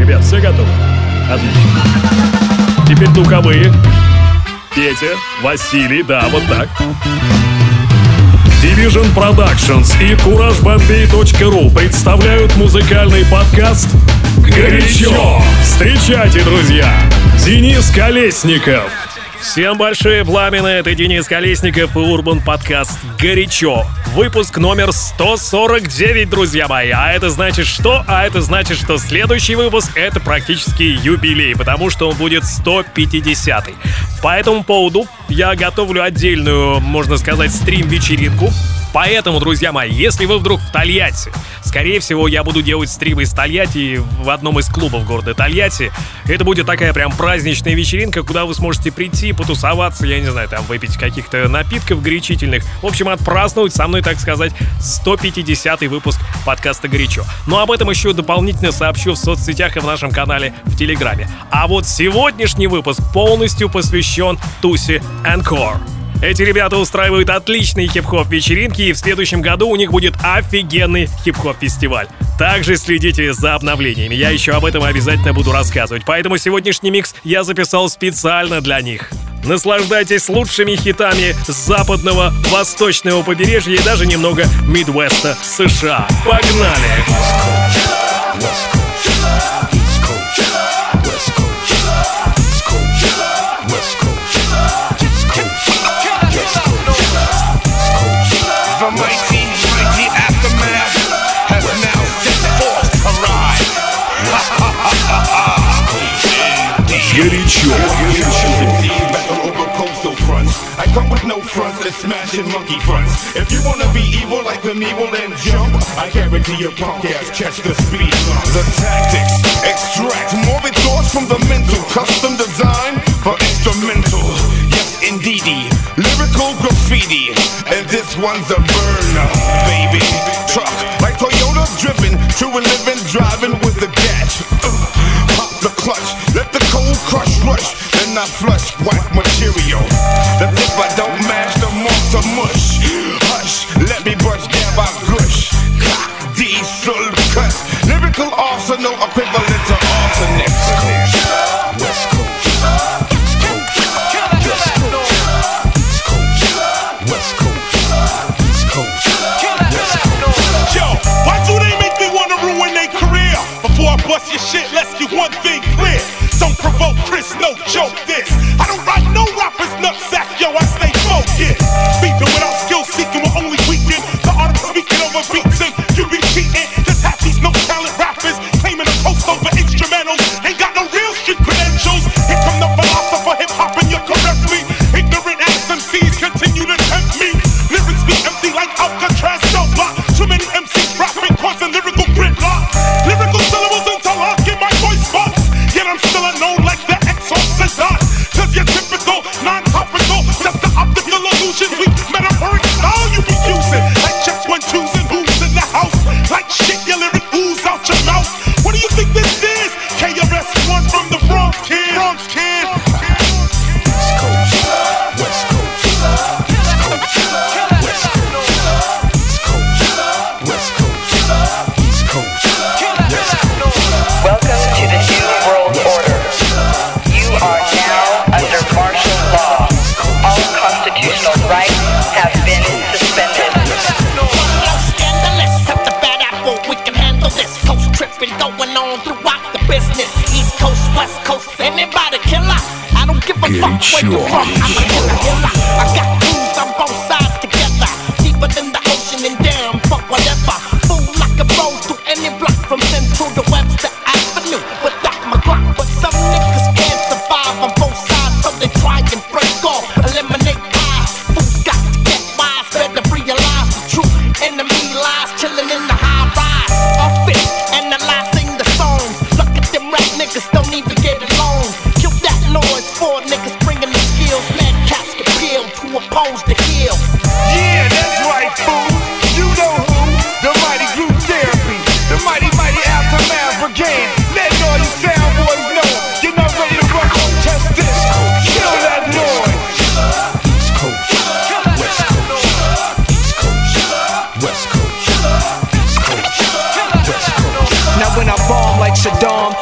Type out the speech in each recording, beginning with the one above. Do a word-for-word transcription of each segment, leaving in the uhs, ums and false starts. Ребят, все готовы? Отлично. Теперь духовые. Петя, Василий, да, вот так. Division Productions и Kuraj-Bambey.ру представляют музыкальный подкаст «Горячо». Встречайте, друзья, Денис Колесников. Всем большие пламены, это Денис Колесников и Урбан подкаст «Горячо». Выпуск номер сто сорок девять, друзья мои. А это значит что? А это значит, что следующий выпуск — это практически юбилей, потому что он будет сто пятидесятый. По этому поводу я готовлю отдельную, можно сказать, стрим-вечеринку. Поэтому, друзья мои, если вы вдруг в Тольятти, скорее всего, я буду делать стримы из Тольятти в одном из клубов города Тольятти. Это будет такая прям праздничная вечеринка, куда вы сможете прийти, потусоваться, я не знаю, там выпить каких-то напитков горячительных. В общем, отпраздновать со мной, так сказать, сто пятидесятый выпуск подкаста «Горячо». Но об этом еще дополнительно сообщу в соцсетях и в нашем канале в Телеграме. А вот сегодняшний выпуск полностью посвящен Tusse Encore. Эти ребята устраивают отличные хип-хоп вечеринки, и в следующем году у них будет офигенный хип-хоп фестиваль. Также следите за обновлениями, я еще об этом обязательно буду рассказывать. Поэтому сегодняшний микс я записал специально для них. Наслаждайтесь лучшими хитами западного, восточного побережья и даже немного Мидвеста США. Погнали! Горячо. I come with no fronts, the smashing monkey fronts. If you wanna be evil like an evil and jump, I guarantee your punk ass catch the speed. The tactics, extract morbid thoughts from the mental, custom design for instrumental. Yes, indeedy, lyrical graffiti, and this one's a burner, baby. Truck like Toyota driven, true and living, driving with the gatch. Pop the clutch, let the cold crush rush, then I flush white material. That's if I don't mash the marks to mush. Hush, let me brush down my gush. Cock, diesel, cuss. Lyrical arsenal equivalent to arsenic. West Coast, East Coast, West Coast, East Coast, West Coast, East Coast, West Coast. Yo, why do they make me wanna ruin their career? Before I bust your shit, let's get one thing clear. Don't provoke Chris, no joke this. I don't write no rappers, nutsack, yo, I stay focused. Speaking without skill, seeking will only weaken. The art of speaking over beats and you be cheating. Just have these no talent rappers claiming a post over instrumentals. Ain't got no real shit credentials. Here come the philosopher, hip hop and you correct me. Ignorant ass эм си's continue to tempt me. Lyrics be empty like Alcatraz, no block. Too many эм си's rapping, causing lyrical gridlock. Lyrical syllables until I get my voice box. Yet I'm still unknown like the exorcist. Cause you're typical, non-topical. That's the optical illusion, weak metaphoric style you be using. Like checks, one, twos, and who's in the house. Like shit, your lyric ooze out your mouth. What do you think this is? кей эр эс one from the Bronx, kid. Bronx, kid. East Coast, West Coast, East Coast, West Coast, East Coast, West Coast, East Coast, West Coast. Welcome to the new world order. You are now under martial law. All constitutional rights have been suspended. Yo, scandalous, took the bad apple, we can handle this. Coast tripping going on throughout the business. East Coast, West Coast, anybody killer. I don't give a fuck where you from, I'm a killer, killer. I got dudes on both sides together, deeper than the ocean and damn, fuck whatever. Fool like a roll through any block from Central to Webster Avenue. Without my Glock, but some niggas can't survive on both sides, so they try and break off, eliminate eyes. Fools got to get wise, better realize the truth. Enemy lies, chilling in the high rise. Office, analyzing the songs. Look at them rap niggas, don't even get along. Kill that noise, four niggas bringing the skills. Mad cats get peeled to oppose the heel. Yeah, that's right.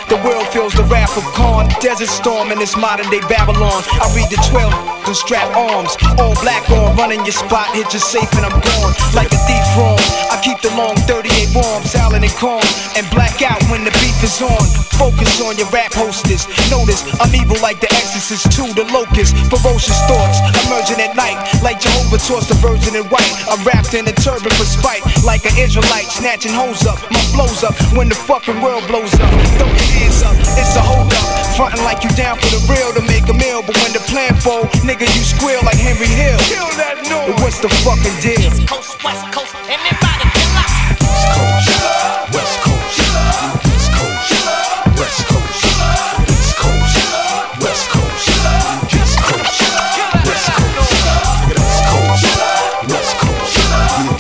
The world feels the wrath of Khan, desert storm in this modern day Babylon. I read the twelve and strap arms, all black on, running your spot, hit your safe and I'm gone. Like a thief wrong, I keep the long thirty-eight warm, silent and calm, and black out when the beat is on. Focus on your rap hostess, notice I'm evil like the exorcist to the locust. Ferocious thoughts emerging at night, like Jehovah tossed the virgin in white. I'm wrapped in a turban for spite, like an Israelite snatching hoes up. My flow's up when the fucking world blows up. Throw your hands up, it's a hold up. Frontin' like you down for the real to make a meal, but when the plan fold, nigga, you squeal like Henry Hill. Kill that noise. But what's the fucking deal? East Coast, West Coast, everybody kill up. East Coast, West Coast, East Coast, West Coast, East Coast, West Coast, East Coast, West Coast, West Coast, West Coast, East Coast, West Coast, West Coast,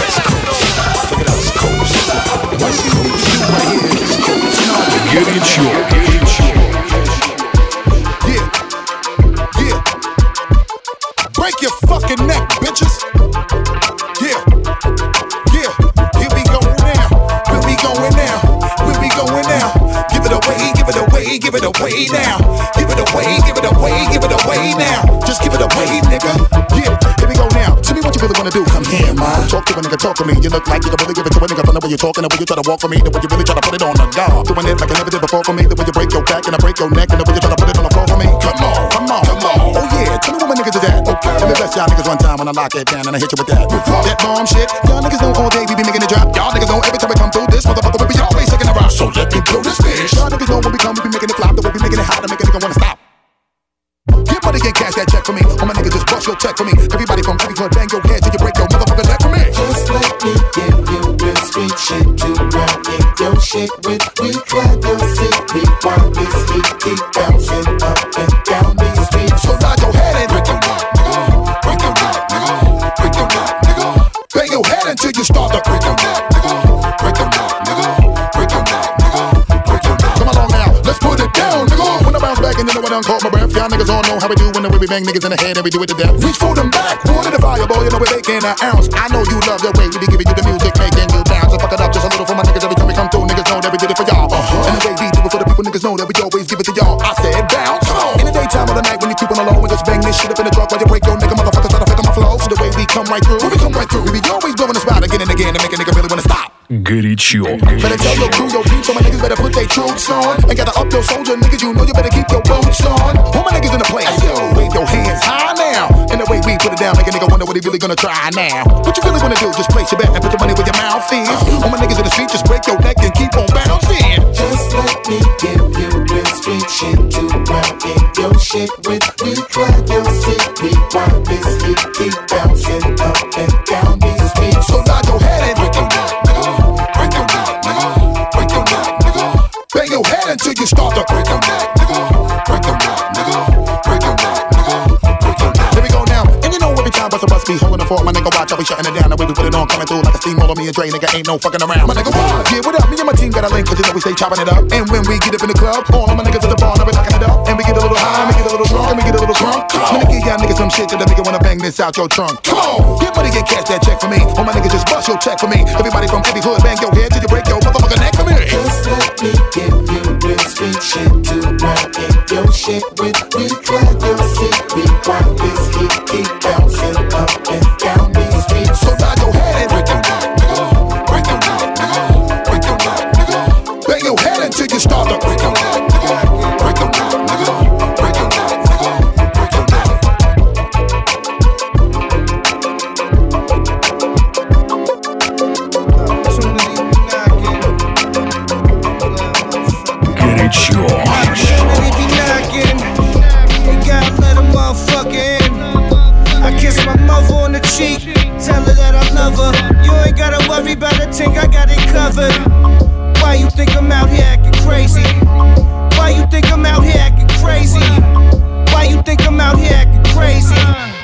West Coast, West Coast. Горячо. Give it away now, give it away, give it away, give it away now. Just give it away, nigga. Yeah, here we go now. Tell me what you really wanna do. Come here, man. Talk to a nigga, talk to me. You look like you can really give it to a nigga. From the way you're talking, the way you try to walk for me, the way you really try to put it on the guard. Doing it like I never did before for me, the way you break your back and I break your neck, and the way you try to put it on the floor for me. Come on, come on, come on. Oh yeah, tell me what my niggas is at. Okay, let me bless y'all niggas one time when I lock it down and I hit you with that. That bomb shit, y'all niggas know all day we be making it drop. Y'all niggas know every time we come through this motherfucker we be always shaking around. So let me blow this bitch. Y'all niggas know when we come, we be making it. We'll be making it hot to make a nigga wanna stop. Get money and cash that check for me. All my niggas just bust your check for me. Everybody from every club, bang your head till you break your motherfucking neck for me. Just let me give you real street shit to rock it. Your shit with we club, you'll see me while we sleep. Keep bouncing up and down these streets. So nod your head and break your rock, nigga. Break your rock, nigga. Break your rock, nigga. Bang your head until you start to break your rock, nigga. Break your rock, nigga. And then when I caught my breath, y'all niggas all know how we do. When we bang niggas in the head and we do it to death. Reach for them back, water the fireball, you know we're making an ounce. I know you love the way we be giving you the music, making you bounce. I fuck it up just a little for my niggas every time we come through. Niggas know that we did it for y'all. Uh-huh. And the way we do it for the people, niggas know that we always give it to y'all. I said bounce. In the daytime or the night when you keep on alone, we just bang this shit up in the truck while you break your nigga motherfuckers try to fuck up my flow. So the way we come right through, we come right through. We be always blowing the spot again and again and make a nigga really wanna stop. Горячо. Better tell your crew, your peeps, so my niggas better put their troops on. And gotta up your soldier, niggas, you know you better keep your boots on. All my niggas in the place, yo, wave your hands high now. And the way we put it down, make a nigga wonder what he really gonna try now. What you really wanna do, just place your bet and put your money where your mouth is. All my niggas in the street, just break your neck and keep on bouncing. Just let me give you real street shit to rock it. Your shit with me, try your shit, we want this heat, keep bouncing up and down these streets. So nod your head and break your neck. Until you start to break your neck, nigga. Break your neck, nigga. Break your neck, nigga. Break your neck. Here we go now. And you know every time bust a bus be holding the fort, my nigga watch, I'll be shutting it down. The way we put it on, coming through like a steamroller, me and Dre, nigga, ain't no fucking around. My nigga, what? Yeah, what up? Me and my team got a link, cause you know we stay chopping it up. And when we get up in the club, all of my niggas at the bar, and we knocking it up. And we get a little high, and we get a little drunk, and we get a little drunk. Let me give y'all niggas some shit till the nigga wanna bang this out your trunk. Come on, get money and cash that check for me. All my niggas just bust your check for me. Everybody from every hood, bang your head till you break your motherfucking neck for me. Just let me give you real street shit to rock it. Your shit with me, try your seat. We rock this heat, keep bouncing up and down these streets. So nod your head and break your neck, nigga. Break your neck, nigga. Break your neck, nigga. Bang your head until you start to break your neck, nigga. Break your neck, nigga. Break your neck, nigga. Break your neck. Tell her that I love her. You ain't gotta worry about a thing, I got it covered. Why you think I'm out here acting crazy? Why you think I'm out here acting crazy? Why you think I'm out here acting crazy?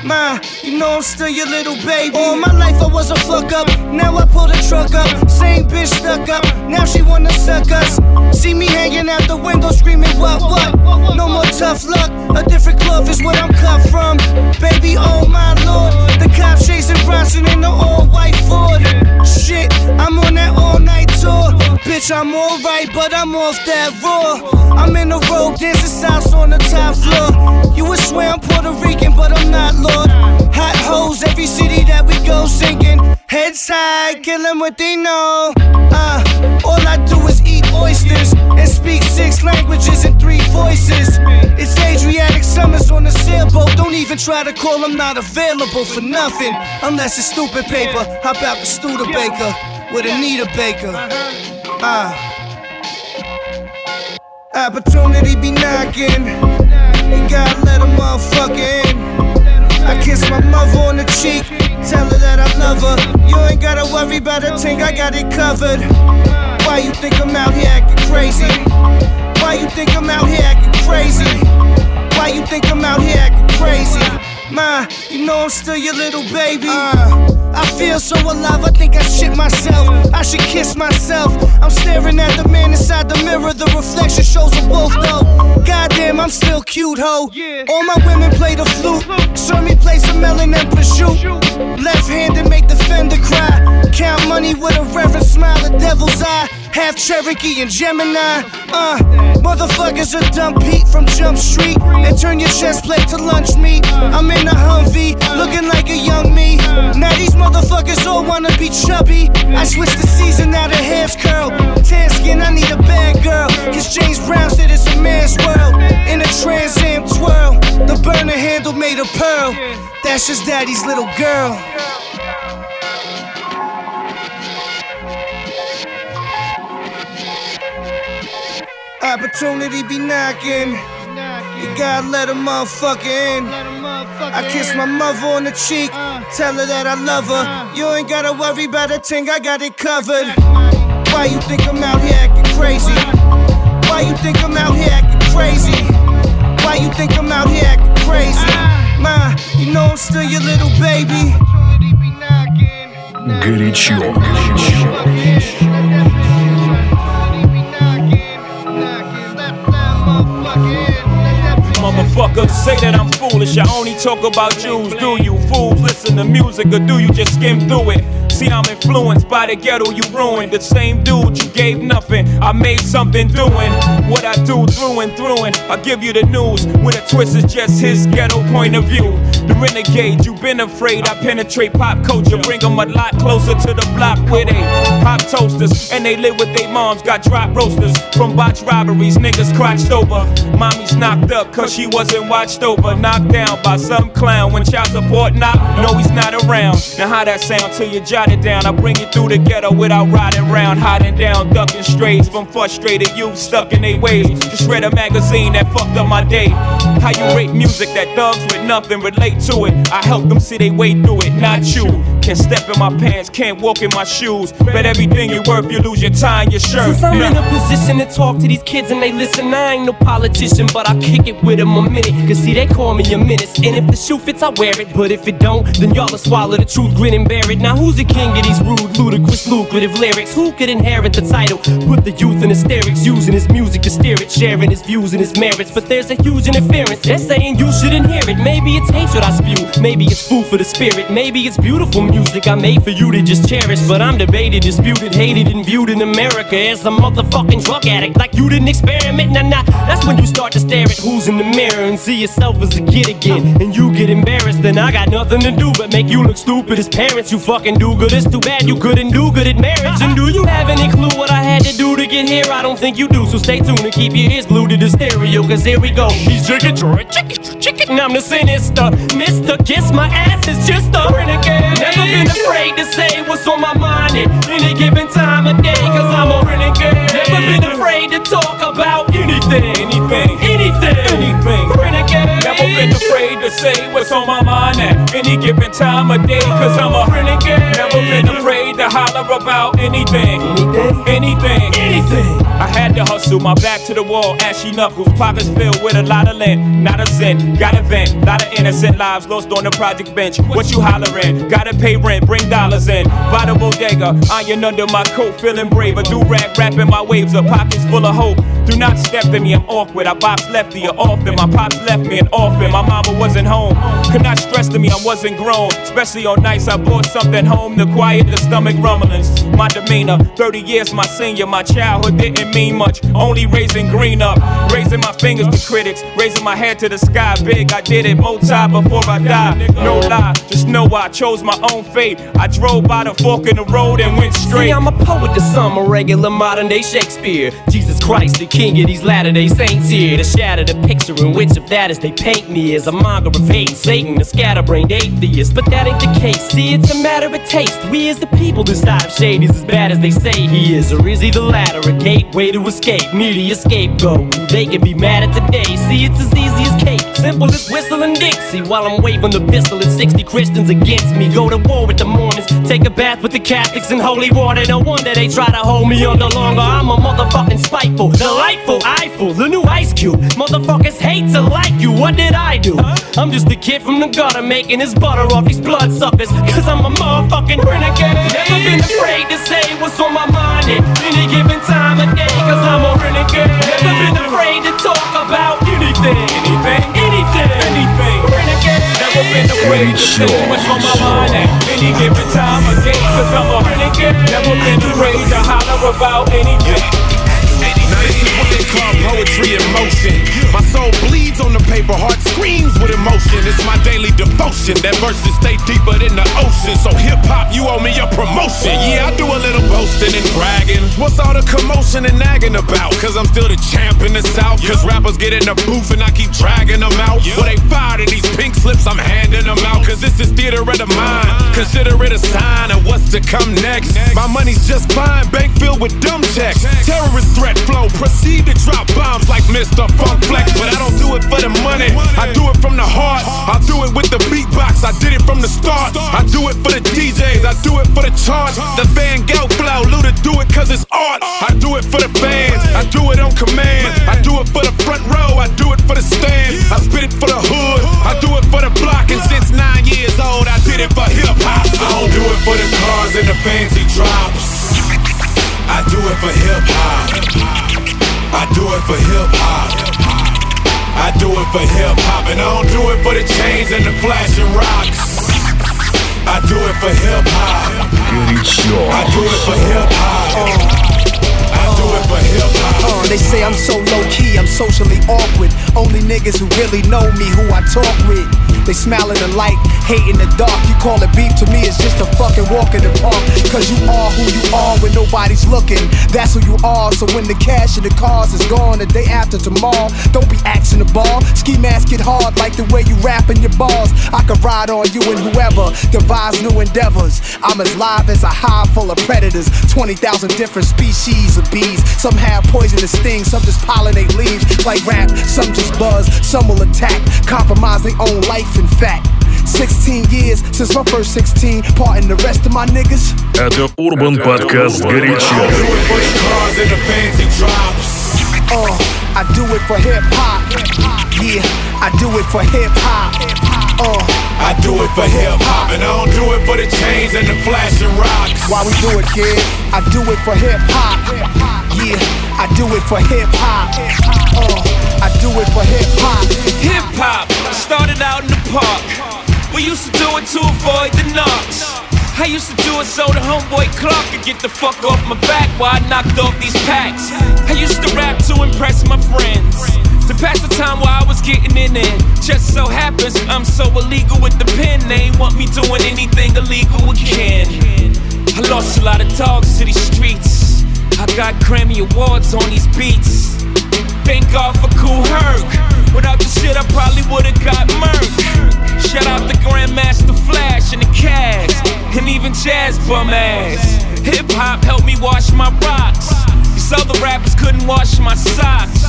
Ma, you know I'm still your little baby. All my life I was a fuck up, now I pull the truck up. Same bitch stuck up, now she wanna suck us. See me hanging out the window screaming what what? No more tough luck, a different club is where I'm cut from. Baby, oh my lord, the cops chasing Bronson in the all-white Ford. Shit, I'm on that all-night tour. Bitch, I'm alright, but I'm off that raw. I'm in the road, there's a house on the top floor. You would swear I'm Puerto Rican, but I'm not, Lord. Hot hoes, every city that we go sinking. Heads high, kill them what they know. Uh, all I do is eat oysters and speak six languages and three voices. It's Adriatic summers on a sailboat. Don't even try to call, I'm not available for nothing. Unless it's stupid paper. How about the Studebaker with Anita Baker? Uh, opportunity be knocking. You gotta let a motherfucker in. I kiss my mother on the cheek, tell her that I love her. You ain't gotta worry about a thing, I got it covered. Why you think I'm out here acting crazy? Why you think I'm out here acting crazy? Why you think I'm out here acting crazy? Ma, you know I'm still your little baby. uh, I feel so alive, I think I shit myself. I should kiss myself. I'm staring at the man inside the mirror. The reflection shows a wolf though. Goddamn, I'm still cute, ho. All my women play the flute. Serve me play some melon and prosciutto. Left handed make the fender cry. Count money with a reverent smile, a devil's eye. Half Cherokee and Gemini. Uh, motherfuckers are dumb Pete from Jump Street. And turn your chest plate to lunch meat. I'm in a Humvee, looking like a young me. Now these motherfuckers all wanna be chubby. I switched the season, now the hair's curled. Tan skin, I need a bad girl. Cause James Brown said it's a man's world. In a Trans Am twirl. The burner handle made of pearl. That's just daddy's little girl. Opportunity be knocking. You gotta let a motherfucker in. I kiss my mother on the cheek, tell her that I love her. You ain't gotta worry about a thing, I got it covered. Why you think I'm out here acting crazy? Why you think I'm out here acting crazy? Why you think I'm out here acting crazy? Ma, you know I'm still your little baby. Горячо. Motherfuckers say that I'm foolish. I only talk about Jews. Do you fools listen to music or do you just skim through it? See, I'm influenced by the ghetto you ruined. The same dude you gave nothing, I made something doing what I do through and through. And I give you the news with a twist, it's just his ghetto point of view. The renegade, you've been afraid. I penetrate pop culture, bring them a lot closer to the block where they pop toasters and they live with their moms. Got drop roasters from botched robberies, niggas crotched over. Mommy's knocked up cause she wasn't watched over. Knocked down by some clown. When child support knock, no he's not around. Now how that sound till you jot it down? I bring you through the ghetto without riding round, hiding down, ducking strays from frustrated youth stuck in their ways. Just read a magazine that fucked up my day. How you rate music that thugs with nothing relate to it? I help them see they way through it, not you. Can't step in my pants, can't walk in my shoes. But everything you worth, you lose your tie and your shirt. Since I'm nah. in a position to talk to these kids and they listen, I ain't no politician, but I kick it with them a minute. Cause see, they call me a menace. And if the shoe fits, I wear it. But if it don't, then y'all will swallow the truth, grin and bear it. Now who's the king of these rude, ludicrous, lucrative lyrics? Who could inherit the title? Put the youth in hysterics, using his music to steer it, sharing his views and his merits. But there's a huge interference, they're saying you shouldn't hear it. Maybe it's hatred I spew, maybe it's food for the spirit. Maybe it's beautiful music I made for you to just cherish. But I'm debated, disputed, hated, and viewed in America as a motherfucking drug addict, like you didn't experiment. Nah, nah, that's when you start to stare at who's in the mirror and see yourself as a kid again, and you get embarrassed. Then I got nothing to do but make you look stupid as parents. You fucking do good, it's too bad you couldn't do good at marriage. And do you have any clue what I had to do to get here? I don't think you do, so stay tuned and keep your ears glued to the stereo, cause here we go. He's chicken, chicken, chicken, I'm the sinister mister, kiss my ass, it's just a renegade. Never been afraid to say what's on my mind at any given time of day, cause I'm a renegade. Never been afraid to talk about anything, anything, anything, anything. Renegade. Never been afraid to say what's on my mind at any given time of day, cause I'm a renegade. Never been afraid to holler about anything, anything, anything, anything. I had to hustle Threw my back to the wall, ashy knuckles, pockets filled with a lot of lint. Not a cent, got a vent, lot of innocent lives lost on the project bench. What you hollering? Gotta pay rent, bring dollars in. By the bodega, iron under my coat, feeling braver. Do-rag wrapping my waves up, pockets full of hope. Do not step in me, I'm awkward. I box lefty or often. My pops left me and often. My mama wasn't home. Could not stress to me, I wasn't grown. Especially on nights I bought something home to quiet the stomach rumblings. My demeanor, thirty years my senior. My childhood didn't mean much. Only raising green up. Raising my fingers to critics. Raising my head to the sky. Big, I did it. Motai before I die. No lie, just know I chose my own fate. I drove by the fork in the road and went straight. See, I'm a poet to some, a regular modern day Shakespeare. Jesus Christ, the king of these latter-day saints here to shatter the picture in which of that is they paint me as a monger of hate, Satan, a scatterbrained atheist. But that ain't the case, see it's a matter of taste. We as the people decide if Shady's as bad as they say he is, or is he the latter, a gateway to escape, merely a scapegoat who they can be mad at today. See it's as easy as cake, simple as whistling Dixie, while I'm waving the pistol at sixty Christians against me. Go to war with the Mormons, take a bath with the Catholics in holy water. No wonder they try to hold me under longer. I'm a motherfucking spiteful, delightful, Eyeful, eyeful, the new Ice Cube. Motherfuckers hate to like you, what did I do? Huh? I'm just a kid from the gutter making his butter off these bloodsuckers. Cause I'm a motherfucking renegade. Never been afraid to say what's on my mind at any given time of day. Cause I'm a renegade. Never been afraid to talk about anything, anything, anything, anything. Renegade. Never been afraid to say what's on my mind at any given time of day. Cause I'm a renegade. Never been afraid to holler about anything. Now this is what they call poetry in motion. My soul bleeds on the paper, heart screams with emotion. It's my daily devotion, that verses stay deeper than the ocean. So hip-hop, you owe me a promotion. Yeah, I do a little boasting and bragging. What's all the commotion and nagging about? Cause I'm still the champ in the South. Cause rappers get in the booth and I keep dragging them out. Well, they fired at these pink slips, I'm handing them out. Cause this is theater of the mind. Consider it a sign of what's to come next. My money's just fine, bank filled with dumb checks. Terrorist threat flow, proceed to drop bombs like Mister Funk Flex. But I don't do it for the money, I do it from the heart. I do it with the beatbox, I did it from the start. I do it for the D Js, I do it for the charts. The Van Gogh flow, Luda do it cause it's art. I do it for the fans, I do it on command. I do it for the front row, I do it for the stand. I spit it for the hood, I do it for the block. And since nine years old, I did it for hip-hop. I don't do it for the cars and the fancy drops. I do it for hip-hop. I do it for hip-hop. I do it for hip-hop. And I don't do it for the chains and the flashing rocks. I do it for hip-hop. I do it for hip-hop. Uh, they say I'm so low-key, I'm socially awkward. Only niggas who really know me, who I talk with. They smile in the light, hate in the dark. You call it beef, to me it's just a fucking walk in the park. Cause you are who you are when nobody's looking. That's who you are, so when the cash and the cars is gone, the day after tomorrow, don't be axing the ball. Ski mask get hard like the way you rapping your balls. I could ride on you and whoever devise new endeavors. I'm as live as a hive full of predators. twenty thousand different species of bees. Some have poisonous stings, some just pollinate leaves. Like rap, some just buzz, some will attack. Compromise their own life, in fact. sixteen years since my first sixteen, parting the rest of my niggas. Это Urban Podcast горячо. Uh, I do it for hip-hop. Yeah, I do it for hip-hop. Uh, I do it for hip-hop, and I don't do it for the chains and the flashing rocks. Why we do it, kid? I do it for hip-hop. Yeah, I do it for hip-hop. Uh, I do it for hip-hop. Hip-hop started out in the park. We used to do it to avoid the knocks. I used to do it so the homeboy Clark could get the fuck off my back while I knocked off these packs. I used to rap to impress my friends. To pass the time while I was getting in it. Just so happens I'm so illegal with the pen. They ain't want me doing anything illegal again. I lost a lot of dogs to these streets. I got Grammy Awards on these beats. Thank God for Kool Herc. Without the shit I probably would've got murked. Shout out to Grandmaster Flash and the Cavs. And even Jazz bum ass. Hip hop helped me wash my rocks. These other rappers couldn't wash my socks.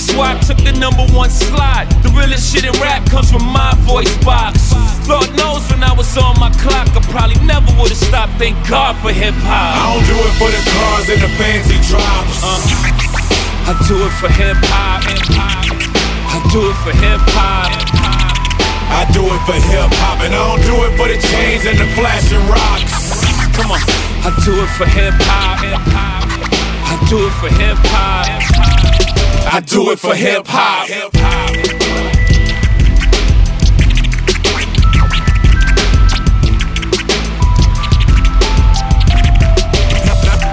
Swap took the number one slot. The realest shit in rap comes from my voice box. Lord knows when I was on my clock, I probably never would've stopped. Thank God for hip hop. I don't do it for the cars and the fancy drops. Uh. I I do it for hip-hop. I do it for hip-hop. I do it for hip-hop. And I don't do it for the chains and the flashing rocks. Come on. I do it for hip-hop. I do it for hip-hop. I do it for hip-hop.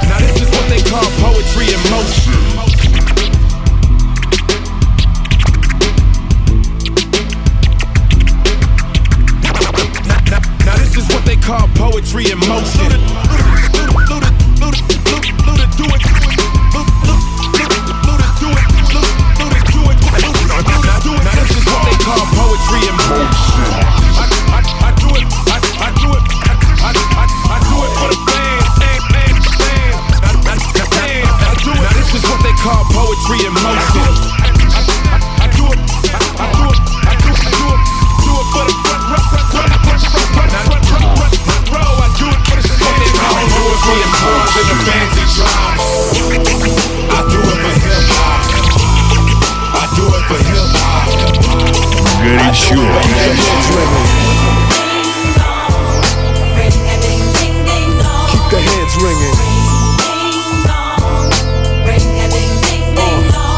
Now this is what they call poetry in motion. Call poetry in motion. Luda, Luda, Luda, Luda, do it. Luda, do it. Luda, do it. Luda, do it. Now this is what they call poetry in motion. I, I, I do it. I, I do it. I, I, I do it for the fans. Now, now, now, I do it. Now this is what they call poetry in motion. I, I, I do it. I do it. I do it. Do it for the fans. I do it for hip-hop. I do it for hip-hop. Горячо. Keep the heads ringing. Uh,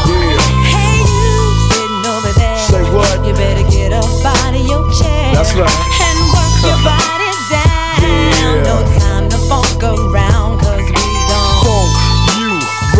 yeah. Hey, you sitting over there. Say what? You better get up out of your chair. That's right. And work your body down. Yeah. No time to funk around, cause we don't funk you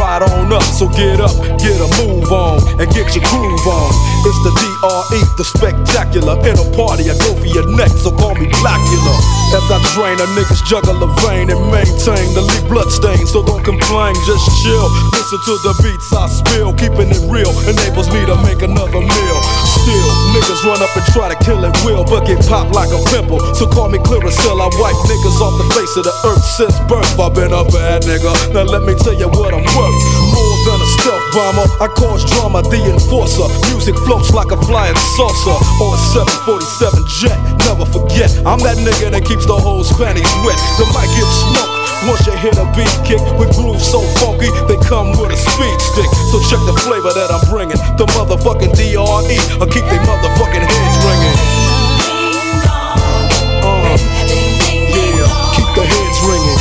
right on up. So get up, get a move on, and get your groove on. It's the D R E, the spectacular. In a party, I go for your neck, so call me Blackula. As I drain, a niggas juggle a vein and maintain the leak blood stain. So don't complain, just chill. Listen to the beats I spill. Keeping it real enables me to make another meal. Still, niggas run up and try to kill it will, but get popped like a pimple. So call me Clearasil. I wipe niggas off the face of the earth since birth. I've been a bad nigga. Now let me tell you what I'm worth. More than a stealth bomber, I cause drama, the enforcer. Music floats like a flying saucer on a seven forty-seven jet. Never forget, I'm that nigga that keeps the hoes' panties wet. The mic gives smoke. Once you hit a beat kick with grooves so funky, they come with a speed stick. So check the flavor that I'm bringing. The motherfucking D R E, I'll keep they motherfucking heads ringing. Uh, yeah, keep the heads ringing.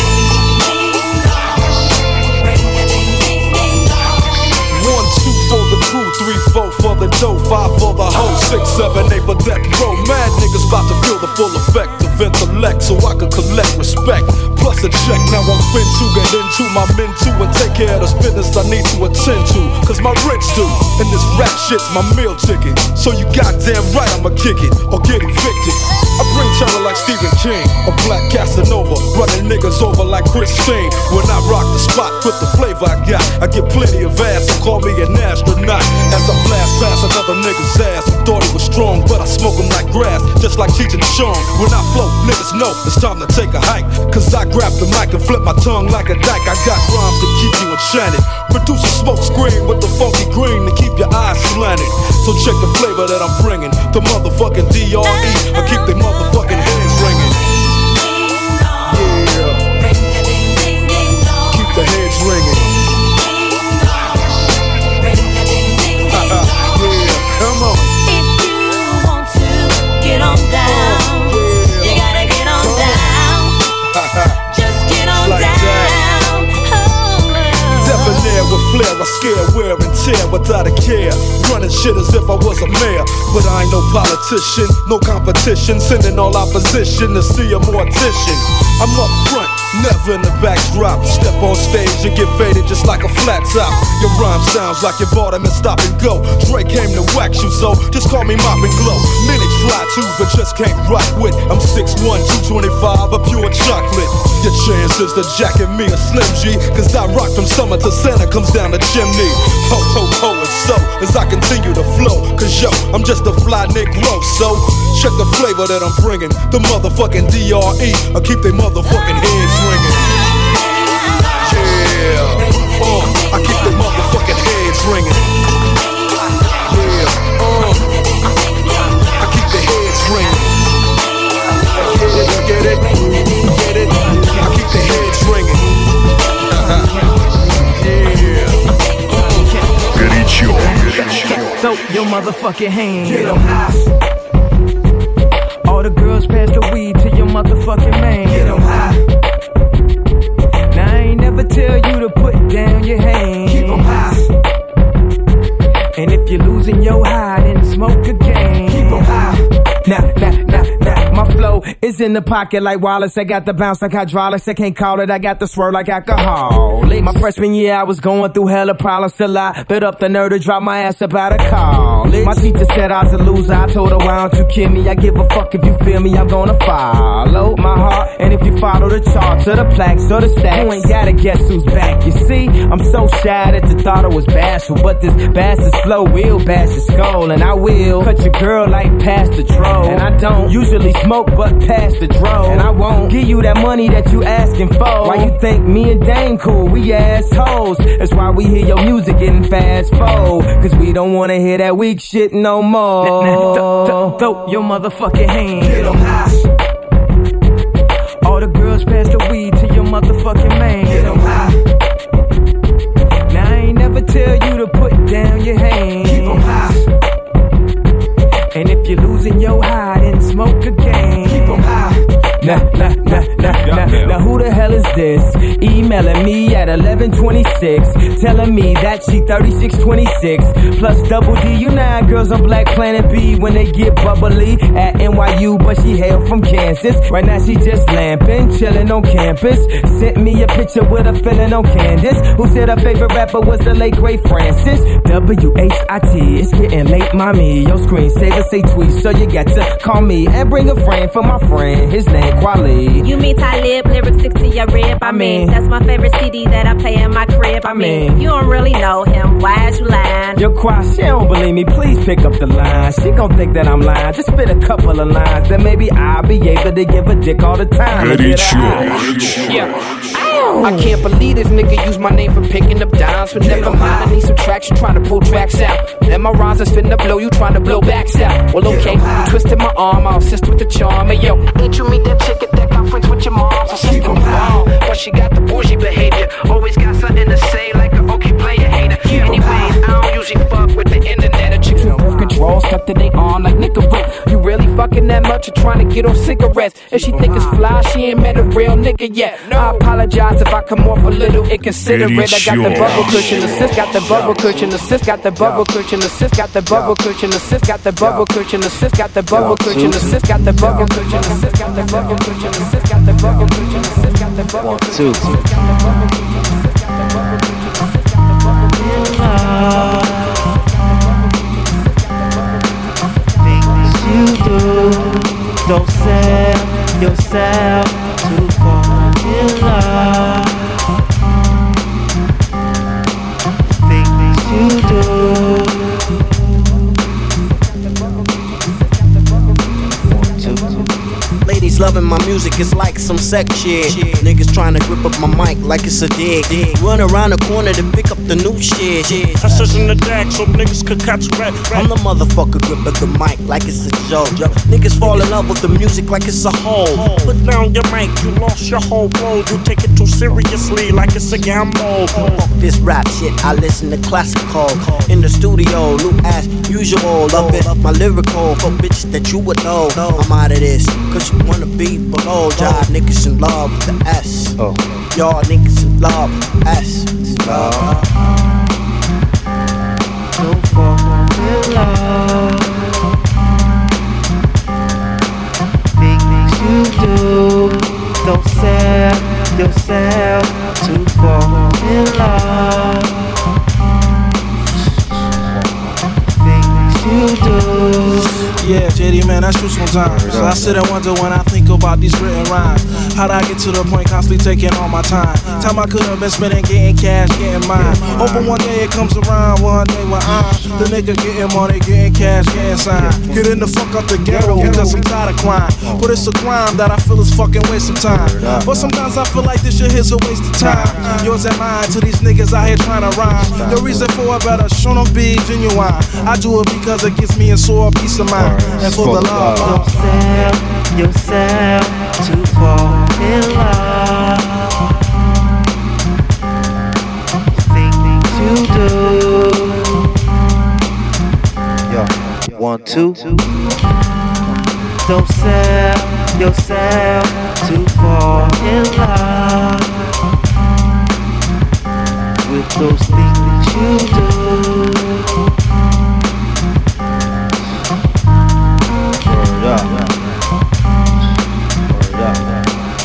One, two for the crew, three, four for the dough, five for the hoe, six, seven, eight for that bro. Mad niggas about to feel the full effect of intellect, so I can collect respect. Plus a check, now I'm fin to get into my men too, and take care of this business I need to attend to, cause my rent's due, and this rap shit's my meal ticket. So you goddamn right I'ma kick it, or get evicted. I bring terror like Stephen King, a black Casanova, running niggas over like Christine. When I rock the spot with the flavor I got, I get plenty of ass, so call me an astronaut. As I blast past another nigga's ass, I thought it was strong, but I smoke him like grass, just like Cheech and Chong. When I flow, niggas know it's time to take a hike, cause I grab the mic and flip my tongue like a dyke. I got rhymes to keep you enchanted. Produce a smoke screen with the funky green to keep your eyes slanted. So check the flavor that I'm bringing. The motherfucking D R E, I keep the motherfucking heads ringing. Yeah, keep the heads ringing. Uh-uh. Yeah, come on. If you want to get on down. With flair, I scare wear and tear without a care. Running shit as if I was a mayor, but I ain't no politician, no competition. Sending all opposition to see a mortician. I'm up front, never in the backdrop. Step on stage and get faded just like a flat top. Your rhyme sounds like you bought them and stop and go. Dre came to wax you, so just call me Mop and Glow. Minutes fly too, but just can't rock with. I'm six one, two twenty-five, a pure chocolate. Your chances to jack and me a Slim G, cause I rock from summer to Santa comes down the chimney. Ho, ho, ho, and so as I continue to flow, cause yo, I'm just a fly Negro. So check the flavor that I'm bringing. The motherfucking D R E, I keep they motherfucking heads ringing. Yeah, uh, I keep they motherfucking heads ringing. Yeah, uh, I keep the heads ringing. Get it, get it, get it. I keep the heads ringing. Uh-huh. Yeah. throw your motherfucking hands. Get 'em high. All the girls pass the weed to your motherfucking man. Get 'em high. Now I ain't never tell you to put down your hands. Keep 'em high. And if you're losing your high, then smoke again. Keep 'em high. Now, now, now, now, my flow is in the pocket like Wallace. I got the bounce like hydraulics. I can't call it. I got the swirl like alcohol. My freshman year, I was going through hella problems till I bit up the nerve to drop my ass up out of college. My teacher said I was a loser. I told her, why don't you kill me? I give a fuck if you feel me. I'm gonna follow my heart. And if you follow the charts or the plaques or the stacks, you ain't gotta guess who's back. You see, I'm so shy that the thought I was bashful, but this bastard's flow will bash your skull, and I will cut your girl like past the troll. And I don't usually smoke, but pass the drove. And I won't give you that money that you asking for. Why you think me and Dane cool? We assholes. That's why we hear your music getting fast forward, cause we don't wanna hear that weak shit no more. Nah, nah, th- th- throw your motherfucking hands. Get 'em high. All the girls pass the weed to your motherfucking man. Get 'em high. Now I ain't never tell you to put down your hands. Keep 'em high. And if you're losing your high, then smoke again. Keep 'em high. Nah, nah, nah, nah, nah, now who the hell is this? Emailing me at eleven twenty-six, telling me that she thirty-six twenty-six, plus double D, you nine girls on Black Planet B when they get bubbly at N Y U, but she hail from Kansas. Right now she just lamping, chilling on campus. Sent me a picture with a feeling on Candace, who said her favorite rapper was the late great Francis. W H I T, it's getting late, mommy. Your screensaver say tweet, so you got to call me and bring a friend for my friend. His name. Quality. You mean Talib, lyrics stick to your rib. I, I mean, mean, that's my favorite C D that I play in my crib. I, I mean, mean, you don't really know him. Why'd you lying? Yo, Quai, she don't believe me. Please pick up the line. She gon' think that I'm lying. Just spit a couple of lines, then maybe I'll be able to give a dick all the time. Good. I can't believe this nigga used my name for picking up dimes. But never mind, I need some tracks, you tryna pull tracks out. Then my rhymes is finna blow, you tryna blow backs out. Well, okay, you twisted my arm, I'll assist with the charm. Hey, yo, ain't you meet that chick that got friends with your mom's? Her sister was wrong, but she got the bougie behavior. Always got something to say, like an okay player hater. Anyways, I don't usually fuck with the internet. A chick with birth control, stuck to they arm like Nicorette. You really fucking that much, you tryna get on cigarettes. If she think it's fly, she ain't met a real nigga yet. I apologize if I come off a little inconsiderate. I got the bubble cushion, the sis got the bubble cushion, the sis got the bubble cushion, the sis got the bubble cushion, the sis got the bubble cushion, the sis got the bubble cushion, the sis got the bubble cushion, the sis got the bubble cushion, the sis got the bubble cushion, the sis got the bubble cushion, the sis got the bubble cushion. Don't sell yourself to fall in love. Things you do. One, two. Ladies loving my music, it's like some sex shit. Niggas trying to grip up my mic like it's a dick. Run around the corner to pick up the new shit. I search in the dark so niggas could catch rap. I'm the motherfucker gripping the mic like it's a joke. Niggas fall in love with the music like it's a hole. Put down your mic, you lost your whole world. You take it too seriously like it's a gamble. Fuck this rap shit, I listen to classical. In the studio, new as usual. Love it, my lyrical. For bitches that you would know. I'm out of this, cause you wanna be below. Y'all niggas in love with the S. Y'all niggas in love with the S. Love. Don't fall in love. Big things you do. Don't sell yourself to fall in love. Big things you do. Yeah, J D, man, I shoot sometimes. I sit and wonder when I think about these written rhymes. How'd I get to the point constantly taking all my time? Time I could've been spending getting cash, getting mine. Hoping one day it comes around, one day when I'm the nigga getting money, getting cash, getting signed. Getting the fuck out the ghetto, cause I'm tired of crime. But it's a crime that I feel is fucking waste of time. But sometimes I feel like this shit here's a waste of time. Yours and mine to these niggas out here trying to rhyme. The reason for it better shouldn't be genuine. I do it because it gives me a sore peace of mind. And for the love, don't sell yourself to fall in love. Things you do. one, two. Don't sell yourself to fall in love with those things that you do.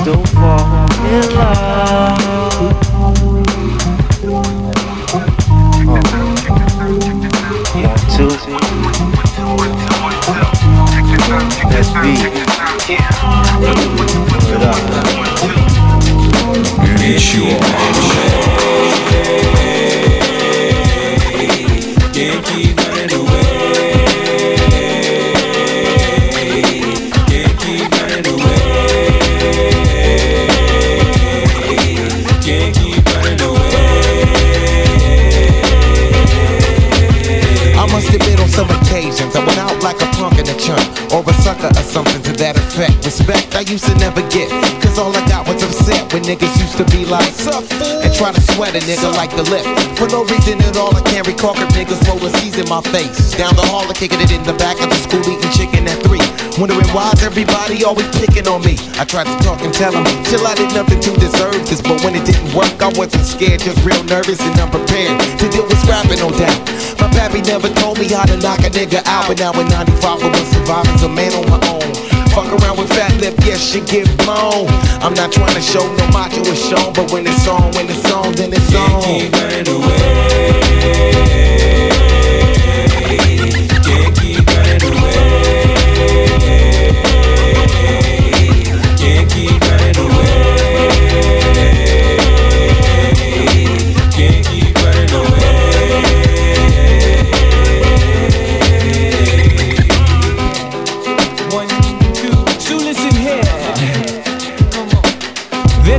Don't fall in love. Uh. Yeah, two. That's B. Can't keep running away. Can't keep running away. Some occasions I went out like a punk in a chunk, or a sucker or something to that effect. Respect I used to never get, cause all I got was upset when niggas used to be like and try to sweat a nigga like the lip. For no reason at all I can't recall if niggas roll a C's in my face. Down the hall I kicking it in the back of the school eating chicken at three. Wondering why's everybody always picking on me. I tried to talk and tell them, chill I did nothing to deserve this. But when it didn't work I wasn't scared, just real nervous and unprepared to deal with scrapping no doubt. My pappy never told me how to knock a nigga out, but now in ninety-five I was surviving, a man on my own. Fuck around with fat lip, yes, shit get blown. I'm not trying to show no macho is shown, but when it's on, when it's on, then it's on. Can't keep running away. Can't keep running away. Can't keep running away. Can't keep running away.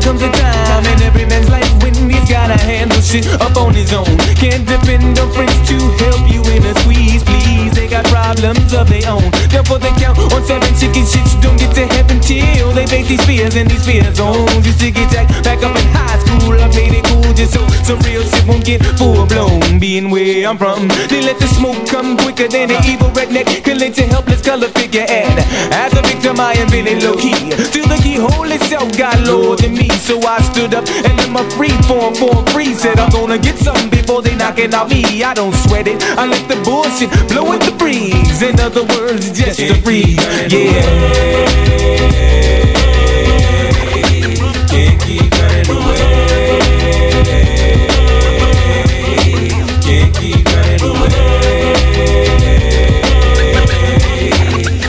Comes a time in every man's life when he's gotta handle shit up on his own. Can't depend on friends to help you in a squeeze, please. They got problems of their own. Therefore they count on seven chicken shits. Don't get to heaven till they face these fears and these fear zones. Used to get jacked back up in high school. I made it cool just so some real shit won't get full blown. Being where I'm from, they let the smoke come quicker than the evil redneck can let your helpless color figure. And as a victim I am really low key. Still the keyhole itself got lower than me. So I stood up and in my free form form free. Said I'm gonna get something before they knockin' out me. I don't sweat it, I let the bullshit blow in the breeze. In other words, just a breeze. Yeah. Can't keep running away. Can't keep running away.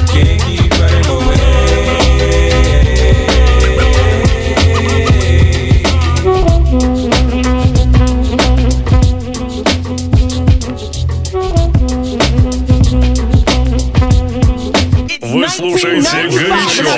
Can't keep running away. Слушайте горячо.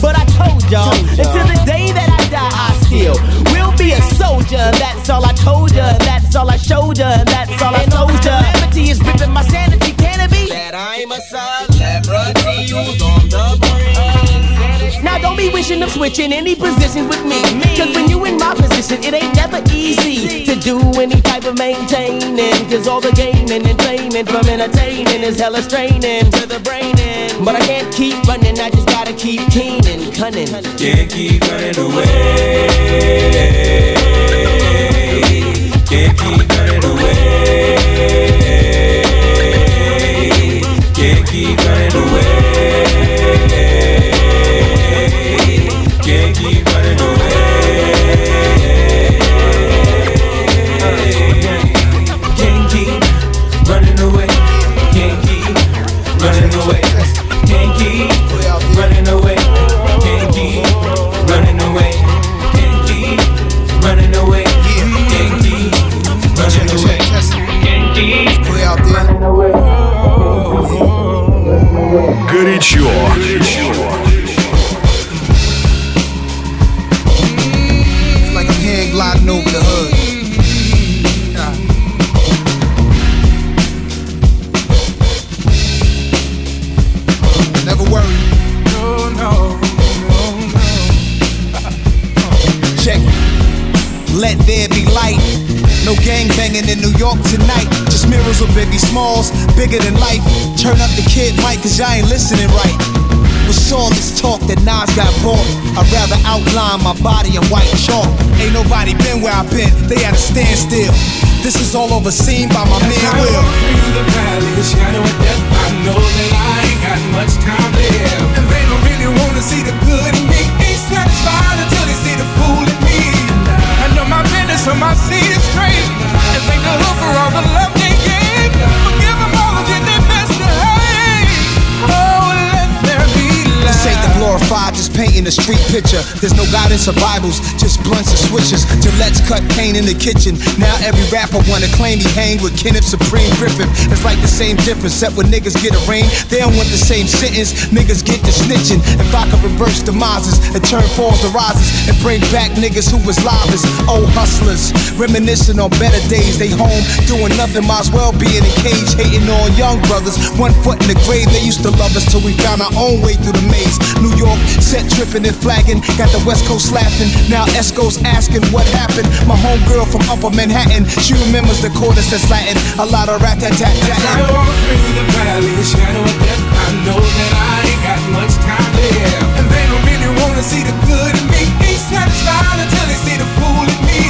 But I told y'all, until the day that I die, I still will be a soldier. That's all I told ya, that's all I showed ya, that's all I told ya. Calamity is ripping my sanity, can it be? That I'm a celebrity who's on the brink. Now don't be wishing of switching any positions with me, cause when you in my position, it ain't never easy to do any type of maintaining, cause all the gaming and training from entertaining is hella straining to the brain in. But I can't keep running, I just gotta keep keen and cunning. Can't keep running away. Can't keep running away. Can't keep running away. Can't keep running away. Can't keep running away. Can't keep running away. Can't keep running away. Can't keep running away. Can't keep running away. Can't keep running away. Can't keep running away. Горячо. It's like a hand gliding over the hood. Let there be light. No gang banging in New York tonight. Just mirrors with Biggie Smalls, bigger than life. Turn up the kid mic, cause y'all ain't listening right. What's all this talk that Nas got bought? I'd rather outline my body in white chalk. Ain't nobody been where I've been, they at a standstill. This is all overseen by my man Will. I walk through the valley, the shadow of death. I know that I ain't got much time left. And they don't really wanna see the good in me. Ain't satisfied until they see the fool in me. I know my business, so my seed is straight. And thank the hood for all the love they gave. Forgive them all who did their best to hate. Oh, let there be light. This ain't the glorified, just painting a street picture. There's no guidance or Bibles, just blunts and switches. Gillette's cut pain in the kitchen. Now every rapper wanna claim he hang with Kenneth Supreme Griffin. It's like the same difference, except when niggas get arraigned, they don't want the same sentence. Niggas get to snitching. If I could reverse demises and turn falls to rises and bring back niggas who was livers, old hustlers, reminiscing on better days. They home doing nothing, might as well be in a cage, hating on young brothers, one foot in the grave. They used to love us till we found our own way through the maze. New York, set tripping and flagging, got the West Coast laughing. Now Esco's asking what happened. My homegirl from Upper Manhattan, she remembers the chorus that's Latin. A lot of rat tat tat tat. I walk through the valley, the shadow of death. I know that I ain't got much time left, and they don't really wanna see the good in me. Ain't satisfied until they see the fool in me.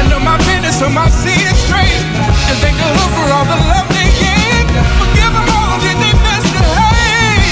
I know my business, so my seed is straight, and thank the hood for all the love they gave. Forgive them all, did they best to hate.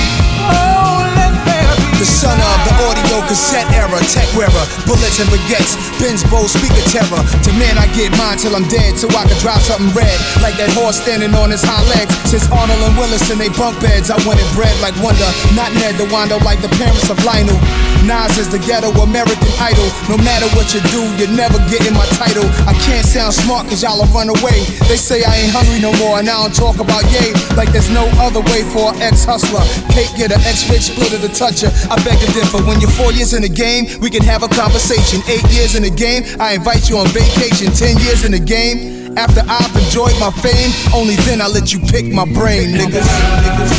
Oh, let there be the son of the audio cassette era, tech wearer, bullets and baguettes, Benz bow speaker terror. To man I get mine till I'm dead, so I can drive something red, like that horse standing on his hind legs. Since Arnold and Willis in they bunk beds, I wanted bread like Wonder, not Ned DeWando like the parents of Lionel. Nas is the ghetto American Idol. No matter what you do, you're never getting my title. I can't sound smart cause y'all'll run away. They say I ain't hungry no more and I don't talk about yay. Like there's no other way for an ex-hustler. Cake get an ex-rich splitter to touch her. I beg to differ. When you're four years in the game, we can have a conversation. Eight years in the game, I invite you on vacation. Ten years in the game, after I've enjoyed my fame, only then I let you pick my brain, niggas. niggas.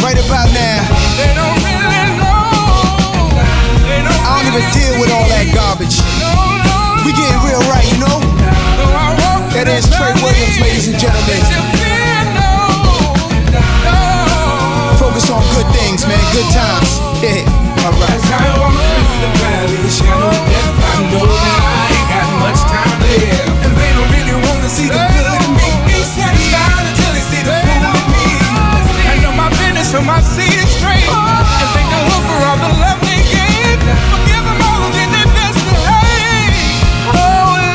Right about now, they don't really know. They don't I don't even deal with all that garbage. We getting real right, you know. That is Trey Williams, ladies and gentlemen. Focus on good things, man. Good times. Yeah. All right. As I walk through the valley, the shadow of death, I know that I ain't got much time left, and they don't really wanna see the good in me. Ain't satisfied until they see the fool in me. I know my business, so my seed is straight, and thank the hood for all the love they gave. Forgive them all who did their best to hate. Oh,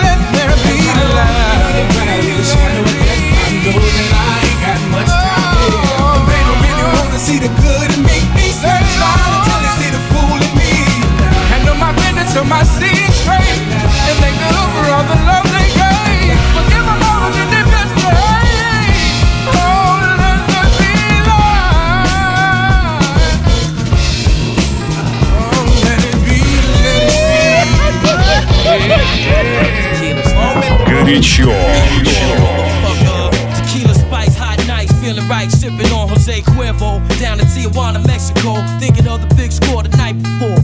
let there be light. Through the valley, the shadow of death, I know that I ain't got much time left, and they don't really wanna see the good in me. Ain't satisfied. So my seed is straight, and thank the hood for all the love they gave. Forgive them all who did their best to hate. Oh, let there be light. Oh, let it be, let it be. Горячо. Tequila, spice, hot night, feeling right, sipping on Jose Cuervo. Down to Tijuana, Mexico, thinking of the big score the night before.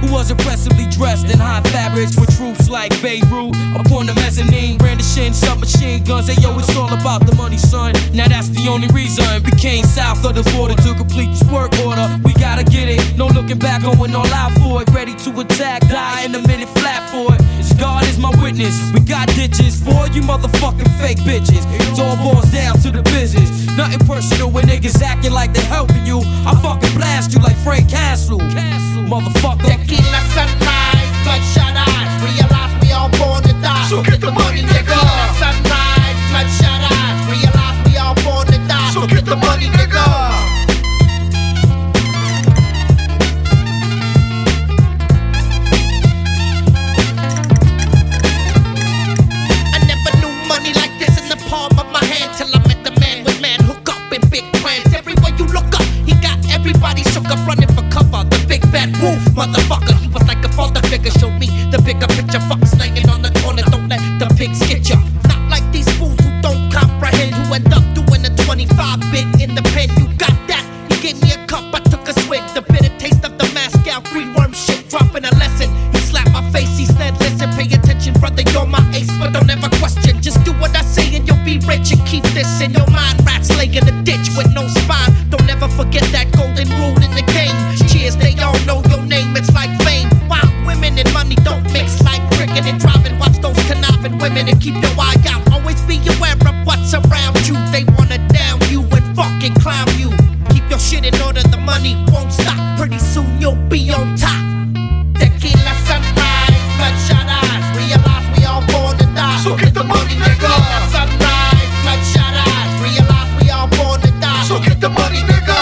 Who was impressively dressed in high fabrics with troops like Beirut upon the mezzanine, brandishing submachine guns. Hey yo, it's all about the money, son. Now that's the only reason. We came south of the border to complete this work order. We gotta get it, no looking back, going all out for it. Ready to attack, die in a minute flat for it. God is my witness, we got ditches for you motherfucking fake bitches. It all boils down to the business. Nothing personal when niggas acting like they helping you. I fucking blast you like Frank Castle, Castle. Motherfucker. Tequila sunrise, bloodshot eyes, realize we all born to die. So get the money, nigga. Tequila sunrise, bloodshot eyes, realize we all born to die. So get the money, nigga. Running for cover, the big bad wolf motherfucker. He was like a father figure, showed me the big on my ace, but don't ever question. Just do what I say and you'll be rich. And keep this in your mind. Rats lay in a ditch with no spine. Don't ever forget that golden rule in the game. Cheers, they all know your name. It's like fame. Wild women and money don't mix like cricket and driving. Watch those conniving women and keep your eye out. Always be aware of what's around you. They wanna down you and fucking clown you. Keep your shit in order, the money won't stop. Pretty soon you'll be on top. Tequila sunrise, bloodshot eyes. Realize we all born to die. So get the money, nigga. Tequila sunrise, bloodshot eyes. Realize we all born to die. So get the money, nigga.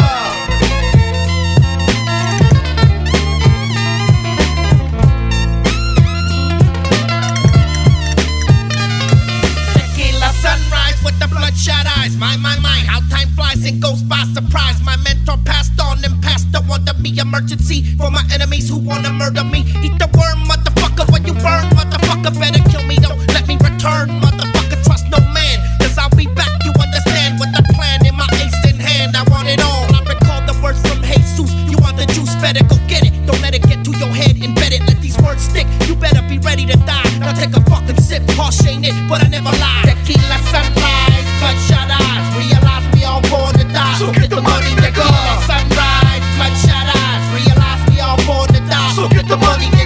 Tequila sunrise with the bloodshot eyes. My, my, my, how time flies, it goes by surprise. My mentor passed on and passed. Don't want to be emergency for my enemies who wanna murder me. Eat the worm, motherfucker, when you burn, motherfucker. Better kill me, don't let me return, motherfucker. Trust no man, cause I'll be back, you understand. With the plan in my ace in hand, I want it all. I recall the words from Jesus, you want the juice, better go get it. Don't let it get to your head, embed it, let these words stick. You better be ready to die, now take a fucking sip. Harsh ain't it, but I never lie. Tequila sunrise, bloodshot eyes. Realize we all born to die. So get the money, nigga. Sunrise. Bloodshot eyes, realize we all born to die. So get the money, nigga.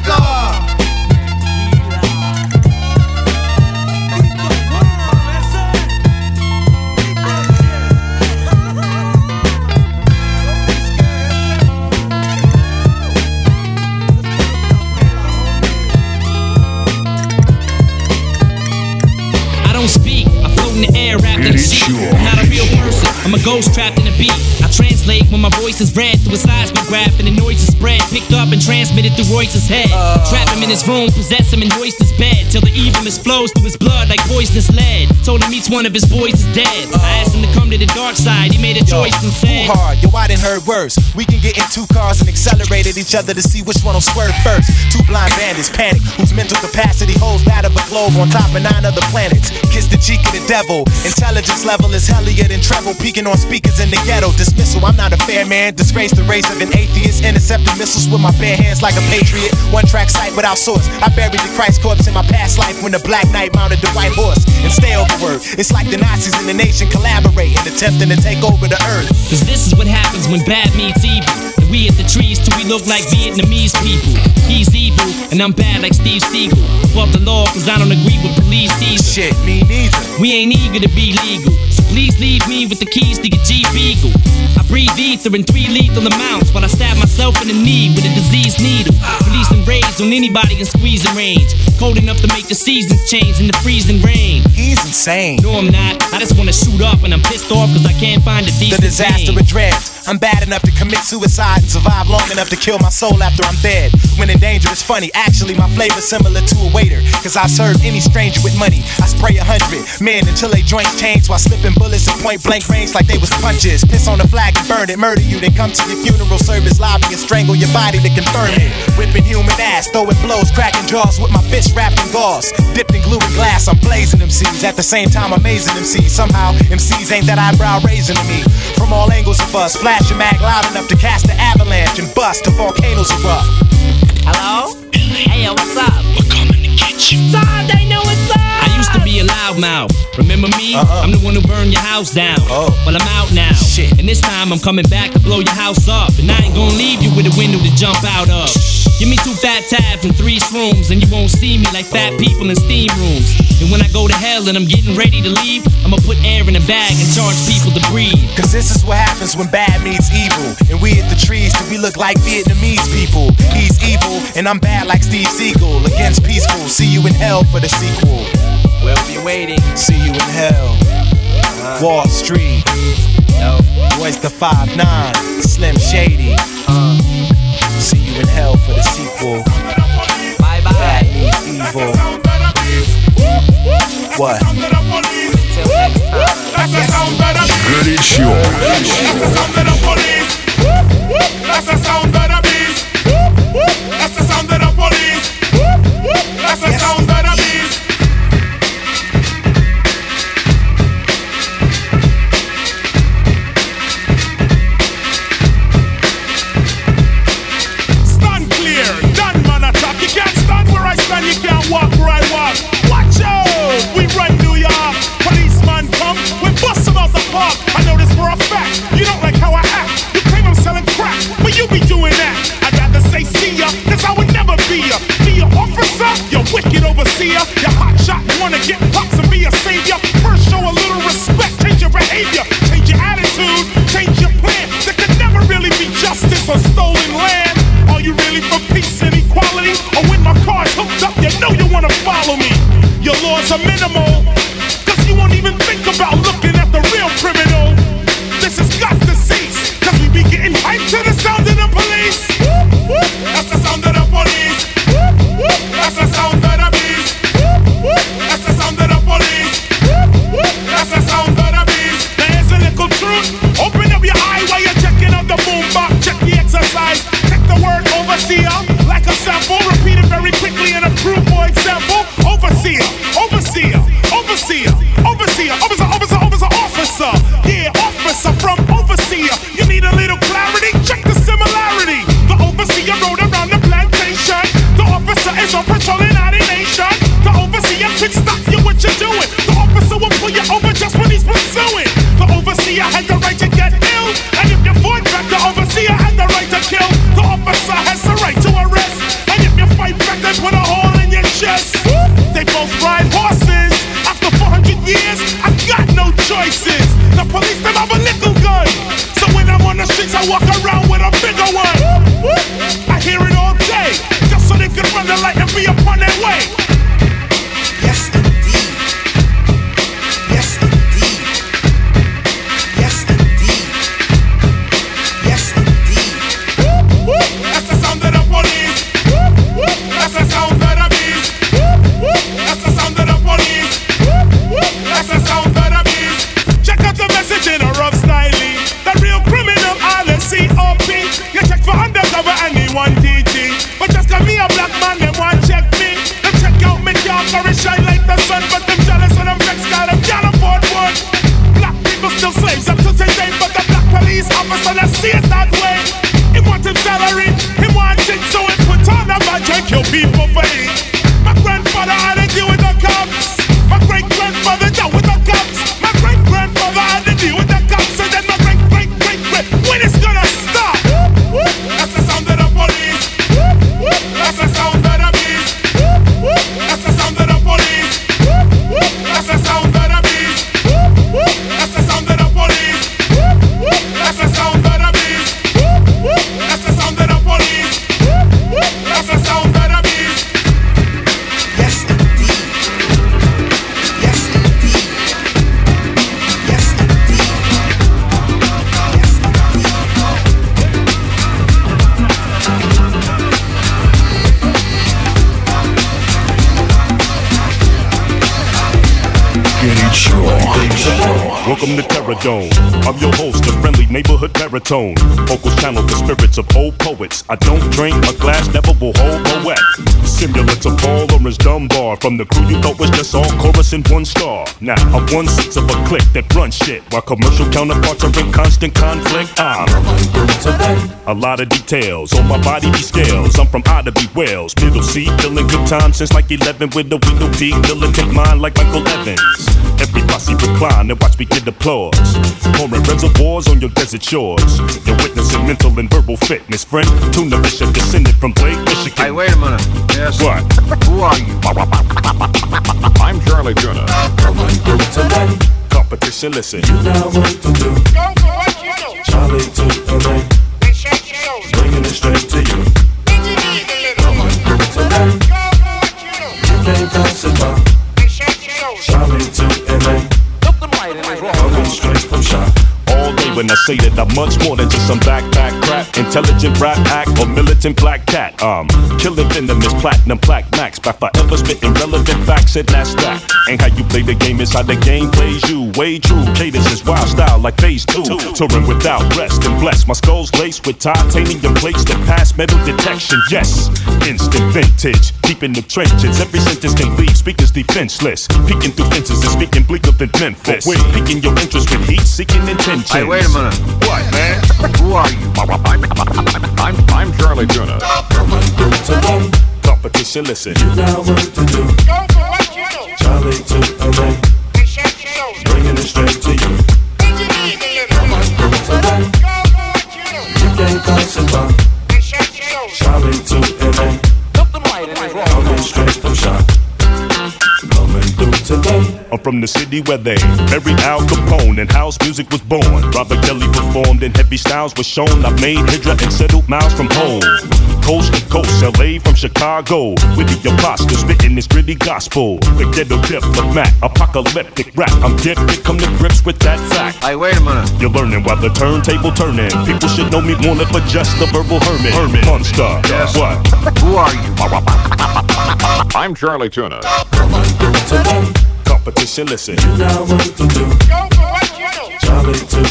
I don't speak, I float in the air, rapping shit. I'm not a real person, I'm a ghost trapped in a beat. Translate when my voice is read through a seismograph and the noise is spread, picked up and transmitted through Royce's head. Uh, Trap him in his room, possess him and hoist his bed till the evilness flows through his blood like poisonous lead. Told him each one of his boys is dead. Uh, I asked him to come to the dark side, he made a yo, choice and said, too hard, yo, I done heard worse. We can get in two cars and accelerate at each other to see which one will swerve first. Two blind bandits panic, whose mental capacity holds that of a globe on top of nine other planets. Kiss the cheek of the devil. Intelligence level is hellier than treble, peeking on speakers in the ghetto. Dis- So I'm not a fair man, disgrace the race of an atheist. Intercepting missiles with my bare hands like a patriot. One track sight without source. I buried the Christ corpse in my past life when the black knight mounted the white horse. And stay over word. It's like the Nazis in the nation collaborating, attempting to take over the earth. Cause this is what happens when bad meets evil. And we at the trees till we look like Vietnamese people. He's evil and I'm bad like Steve Seagal. Above the law cause I don't agree with police either. Shit, me neither. We ain't eager to be legal. So please leave me with the keys to your G-Beagle. I breathe ether in three lethal amounts while I stab myself in the knee with a diseased needle. Releasing rage on anybody in squeezing range. Cold enough to make the seasons change in the freezing rain. He's insane. No, I'm not. I just wanna shoot up and I'm pissed off cause I can't find a decent The disaster address. I'm bad enough to commit suicide and survive long enough to kill my soul after I'm dead. When in danger, it's funny. Actually, my flavor's similar to a waiter cause I've served any stranger with money. I spray a hundred men until they joints change while slipping bullets in point blank range like they was punches. Piss on the flag and burn it, murder you, then come to your funeral service lobby and strangle your body to confirm it. Whipping human ass, throwing blows, cracking jaws with my fist wrapped in gauze. Dipped in glue and glass, I'm blazing M Cs. At the same time, amazing M Cs. Somehow, M Cs ain't that eyebrow raising to me. From all angles of us, flash a mag loud enough to cast an avalanche and bust till volcanoes erupt. Hello? Hey, yo, what's up? We're coming to get you. Sorry, they know what's up. Used to be a loudmouth. Remember me? Uh-uh. I'm the one who burned your house down. Oh. Well, I'm out now. Shit. And this time I'm coming back to blow your house up. And I ain't gonna leave you with a window to jump out of. Give me two fat tabs and three shrooms, and you won't see me like fat people in steam rooms. And when I go to hell and I'm getting ready to leave, I'ma put air in a bag and charge people to breathe. Cause this is what happens when bad meets evil. And we at the trees till we look like Vietnamese people. He's evil, and I'm bad like Steve Seagal. Against peaceful, see you in hell for the sequel. We'll be waiting. See you in hell. Uh, Wall Street. No. Royce the five nine. Slim Shady. Uh, see you in hell for the sequel. Bye bye. Bad meets evil. What? Until next time. That's the sound that I beat. That's the sound that I police. That's the sound that I beat. That's the sound that I police. That's the sound that I beat. Stand clear, that man attack. You can't stand where I stand, you can't walk where I walk. What? wanna get pops and be a savior. First show a little respect, change your behavior, change your attitude, change your plan. There could never really be justice on stolen land. Are you really for peace and equality? Or when my car's hooked up, you know you wanna follow me. Your laws are minimal, cause you won't even think about looking at the real criminal. This has got to cease, cause we be getting hyped to the sound of the police. Whoop, whoop, that's the sound of the police. Whoop, whoop, that's the sound of the beast. That's the sound of the police. That's the sound of the beast. There's a little truth. Open up your eye while you're checking out the boombox. Check the exercise. Check the word overseer. Like a sample, repeat it very quickly and approve. For example, overseer, overseer, overseer, overseer, officer, officer, officer, officer. Yeah, officer from overseer. You need a little clarity. Check the similarity. The overseer rode around the plantation. The officer is on patrol in our nation. The overseer can stop you what you're doing. The officer will pull you over just when he's pursuing. The overseer had the right to get ill, and if you fight back, the overseer had the right to kill. The officer has the right to arrest, and if you fight back, they put a hole in your chest. They both ride horses. After four hundred years, I've got no choices. The police don't have a nickel gun, so when I'm on the streets, I walk around with a bigger one. I hear it all day, just so they can run the light and be upon their way. I'm your host, the friendly neighborhood baritone. Vocals channel the spirits of old poets. I don't drink, my glass never will hold a wet. Similar to Paul Lawrence Dunbar. From the crew you thought was just all chorus and one star. Now I'm one sixth of a clique that runs shit, while commercial counterparts are in constant conflict. I'm a lot of details, on my body these scales. I'm from Ida B. Wales, middle C, feeling good time since like eleven. With a window D, militant mind like Michael Evans. Every posse recline and watch me get applause. Pouring reservoirs on your desert shores. You're witnessing mental and verbal fitness, friend. Tuna fish are descended from Blake, Michigan. Hey, wait a minute. Yes. What? Who are you? I'm Charlie Tuna. Come on, do it tonight. Competition, listen. You know what to do. Go for what you do. Charlie Tuna. They shake your shoulders. Bringing it straight to you. Come on, do it tonight. Go for what you do. You can't pass it by. They shake your shoulders. Charlie Tuna. All day when I say that I'm much more than just some backpack crap, intelligent rap act or militant black cat. Um, killing venomous platinum plaque max by forever spitting relevant facts and that's that. Ain't how you play the game, it's how the game plays you. Way true, cadence is wild style like phase two. Touring without rest and blessed. My skull's laced with titanium plates that pass metal detection. Yes, instant vintage. Keeping the trenches, every sentence can leave speakers defenseless. Peeking through fences and speaking bleaker than Memphis. Wait, piquing your interest with heat, seeking intentions. Hey, wait a minute. What, man? Who are you? I'm, I'm Charlie Tuna. Competition, listen. You know what to do. Go for what you do. Charlie Tuna. Bringing it straight to you. Come on, do it tonight. Go for what you do. You can't pass it by. Charlie Tuna. Coming straight from shot. Coming through. today. I'm from the city where they buried Al Capone and house music was born. Robert Kelly performed and heavy styles were shown. I made Hydra and settled miles from home. Coast to coast, L A from Chicago. With the imposter spitting this gritty gospel. The ghetto dip, the Mac, apocalyptic rap. I'm gifted, come to grips with that fact. Hey, wait a minute. You're learning while the turntable turning. People should know me more than for just a verbal hermit. Hermit. Monster. Yes. What? Who are you? I'm Charlie Tuna. Competition, listen. You know what to do. Go for what you do. Charlie Tuna.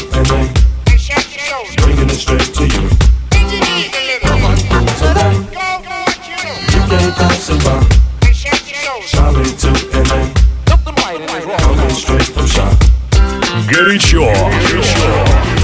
And shut your shoulders. Bringing it straight to you. Engineers deliver. Today. Go for what you do. You can't pass it by. And shut your shoulders. Charlie Tuna. Something right in his wrong. Coming straight from shop. Горячо. Горячо.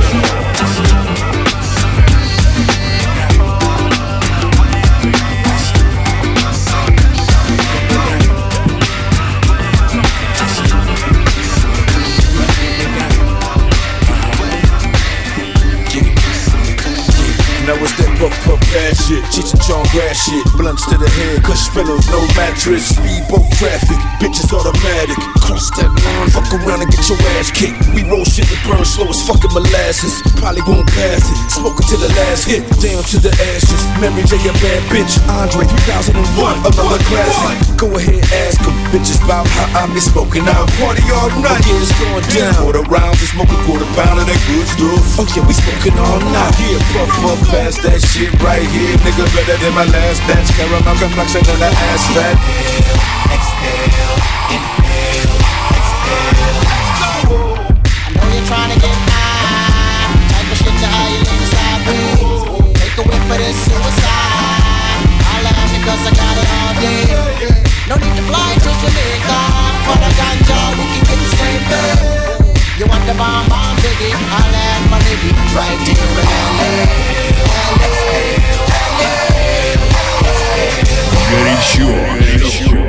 Now it's that puff puff bad shit, Cheech and Chong grass shit, blunts to the head, cush pillows, no mattress, speedboat traffic, bitches automatic. Cross that line, fuck around and get your ass kicked. We roll shit that burn slow as fucking molasses. Probably won't pass it, smoking to the last hit, down to the ashes. Memories of your bad bitch, Andre three thousand one, another classic. Go ahead, ask them, bitches about how I be smoking out. Party all night, yeah, it's going down. Quarter rounds, we smoking quarter pound of that good stuff. Oh yeah, we smoking all night, yeah, puff puff. Pass that shit right here, nigga, better than my last batch. Caramel complexion and an ass fat. Inhale, exhale, inhale, exhale. I know you're trying to get high. Type of shit to hide your inside dreams. Take a whiff for this suicide. I laugh because I got it all day. No need to fly to Jamaica. For the ganja, we can get the same thing. You want the bomb, bomb, biggie? I laugh, my nigga, right here in L A. Горячо, горячо.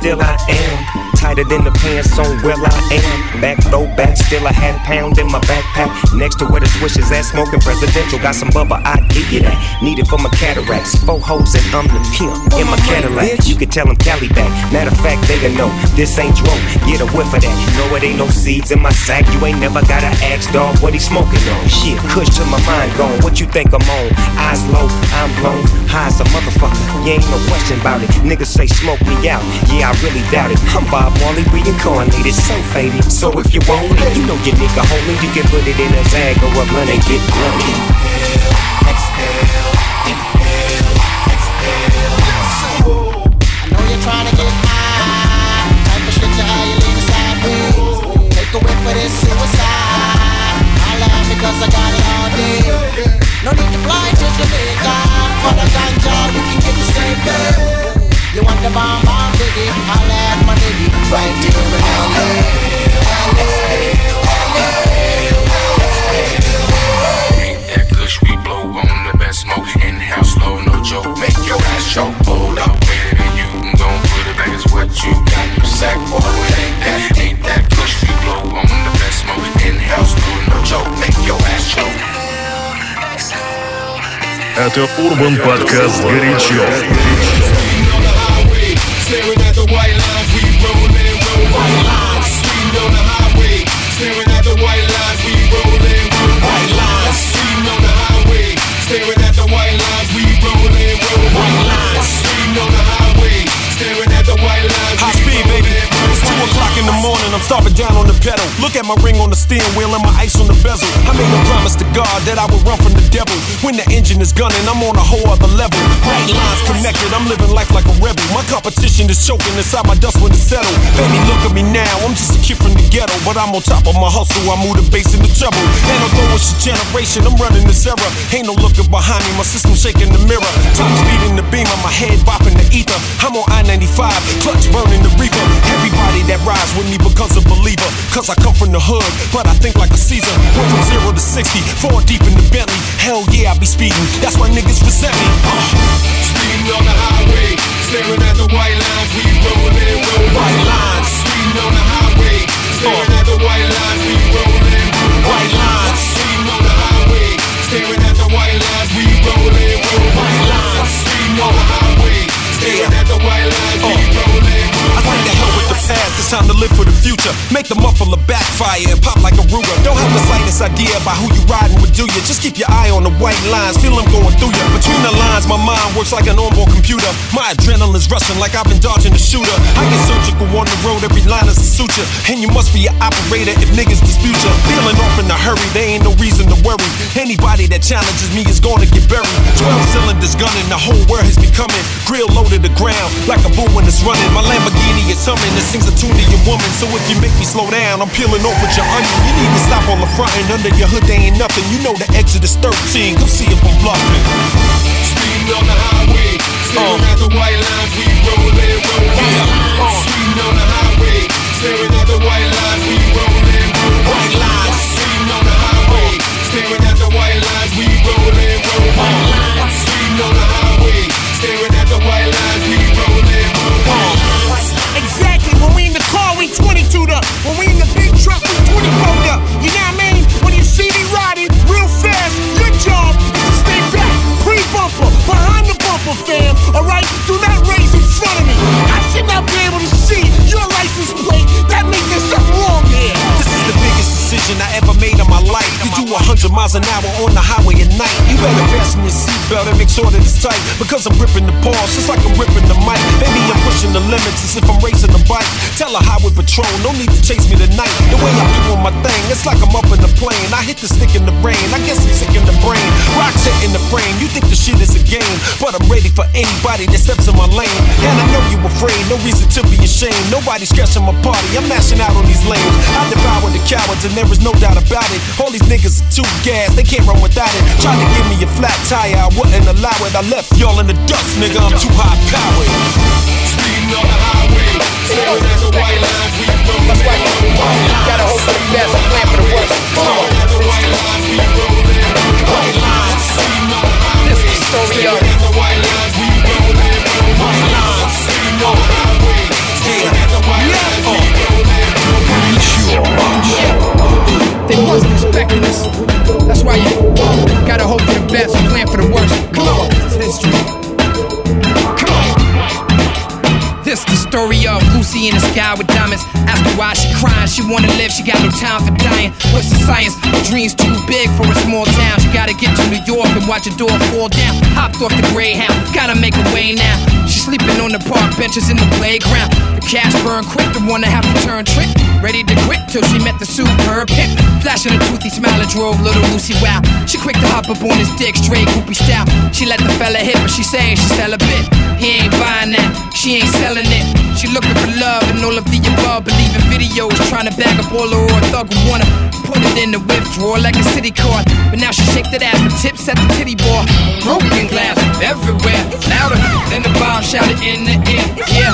Still I am tighter than the pants on well I am. Back throw back, still I had a pound in my backpack. Next to where the swish is at, smoking presidential. Got some bubba, I give you that. Need it for my cataracts. Four hoes and I'm the pimp in my Cadillac. You can tell them Cali back. Matter of fact, they gon' know this ain't drone. Get a whiff of that. No, it ain't no seeds in my sack. You ain't never gotta ask, dog, what he smoking on. Shit, kush till my mind gone. What you think I'm on? Eyes low, I'm blown. High as a motherfucker. You ain't no question about it. Niggas say smoke me out. Yeah, I really doubt it. I'm Bob Marley reincarnated, so faded. So if you want it, you know your nigga homie. You can put it in a bag or a blunt and get drunk. Inhale, exhale, inhale, exhale. I know you're trying to get high. Type of shit to how you leave inside dreams. Take a whiff for this suicide. I laugh because I got it all day. No need to fly to Jamaica. For the ganja, we can get the same thing. You want the bomb, bomb, biggie? I'll add my nigga right here in L A. L A, L A, L A. Ain't that kush we blow on the best smoke in house, low, no joke. Make your ass choke, hold up, baby. You gon' put it back, it's what you got, you sack boy. It ain't that, ain't that kush we blow on the best smoke in house, low, no joke. Make your ass choke. Это Urban Podcast горячо. Staring at the white lines, we rollin' and rollin' white lines. Speedin' on the highway. Staring at the white lines, we rollin' and rollin' white lines. Speedin' on the highway. Staring at the white lines, we rollin' and rollin' white lines. Speedin' on the highway. Staring at the white lines. High speed, baby. It's two o'clock in the morning. I'm stomping down on the pedal. Look at my ring on the steering wheel and my ice on the bezel. I made a promise to God that I would run from the devil. When the engine is gunning, I'm on a whole other level. Right lines connected, I'm living life like a rebel. My competition is choking inside my dust when it's settled. Baby, look at me now, I'm just a kid from the ghetto. But I'm on top of my hustle, I move the bass in the treble. And although it's your generation, I'm running this era. Ain't no looking behind me, my system shaking the mirror. Top speed in the beamer, my head bopping the ether. I'm on I ninety-five, clutch burning the reaper. Everybody that rides with me becomes a believer. Cause I come from the hood, but I think like a Caesar. Went from zero to sixty, four deep in the Bentley. Hell yeah, I be speeding, that's why niggas resent me. uh. Speeding on the highway, staring at the white lines, we rollin' and rollin' white lines. Speeding on the highway, staring at the white lines, we rollin' and rollin' white lines. Speeding on the highway. time to live for the future. Make the muffler backfire and pop like a Ruger. Don't have the slightest idea about who you riding with, do you? Just keep your eye on the white lines, feel them going through you. Between the lines, my mind works like an onboard computer. My adrenaline's rushing like I've been dodging a shooter. I get surgical on the road, every line is a suture. And you must be an operator if niggas dispute you. Feeling off in a hurry, there ain't no reason to worry. Anybody that challenges me is gonna get buried. Twelve cylinders gunning, the whole world has becoming. Grill low to the ground, like a bull when it's running. My Lamborghini is humming, it sings a tune to your woman. So if you make me slow down, I'm peeling off with your onion. You need to stop on the front and under your hood, there ain't nothing. You know the exit is thirteen, come see if I'm bluffing. Speeding on the highway, staring uh. at the white lines, we rollin', rollin'. Yeah. Uh. Speeding on the highway, staring at the white lines, we rollin', rollin'. White lines. Speeding on the highway, staring at the white lines, we rollin', rollin'. White lines. Speeding on the highway, staring at the white lines, we rollin', rollin'. Uh. Exactly, when we in the car, we twenty-two'd up. When we in the big truck, we twenty-four'd up. You know what I mean? When you see me riding real fast, your job is to stay back, pre-bumper, behind the bumper, fam. Alright, do not raise in front of me. I should not be able to see your license plate. That means there's something wrong here. This is the biggest decision I ever made in my life. You do one hundred miles an hour on the highway at night. You better fasten your seatbelt and make sure that it's tight. Because I'm ripping the pause, just like I'm ripping the mic. Baby, I'm pushing the limits as if I'm racing the bike. Tell a highway patrol, no need to chase me tonight. The way I'm doing my thing, it's like I'm up in the plane. I hit the stick in the rain, I guess I'm sick in the brain. Rocks hit in the frame, you think the shit is a game. But I'm ready for anybody that steps in my lane. And I know you afraid, no reason to be ashamed. Nobody's scratching my party, I'm mashing out on these lanes. I devour the cowards and there is no doubt about it. All these niggas are too gassed, they can't run without it. Tried to give me a flat tire, I wouldn't allow it. I left y'all in the dust, nigga, I'm too high powered. Speeding on the highway, staring at the white lines, we rollin'. That's right, gotta hope for the best, plan for the worst. Staring at the white lines, we rollin'. White lines, speeding on the highway. This is the story of it. Staring at the white lines, we rollin'. White lines, speeding on the highway. Staring at the white lines, we rollin'. They wasn't expecting us. That's why you gotta hope for the best, plan for the worst. Come on, it's history. Come on. This the story of Lucy in the sky with diamonds. Ask her why she crying, she wanna live, she got no time for dying. What's the science? Her dream's too big for a small town. She gotta get to New York and watch her door fall down. Hopped off the Greyhound, gotta make her way now. She's sleeping on the park benches in the playground. The cash burn quick, the one that have to turn trick. Ready to quit till she met the superb hip. Flashing a toothy smile and drove little Lucy wild. She quick to hop up on his dick, straight groupie style. She let the fella hit, but she saying she sell a bit. He ain't buying that, she ain't selling it. She looking for love and all of the above. Believing videos, trying to bag up all her or a thug who wanna put it in the withdrawal like a city card. But now she shake that ass for tips at the titty bar. Broken glass everywhere, louder than the bomb shouted in the air. Yeah,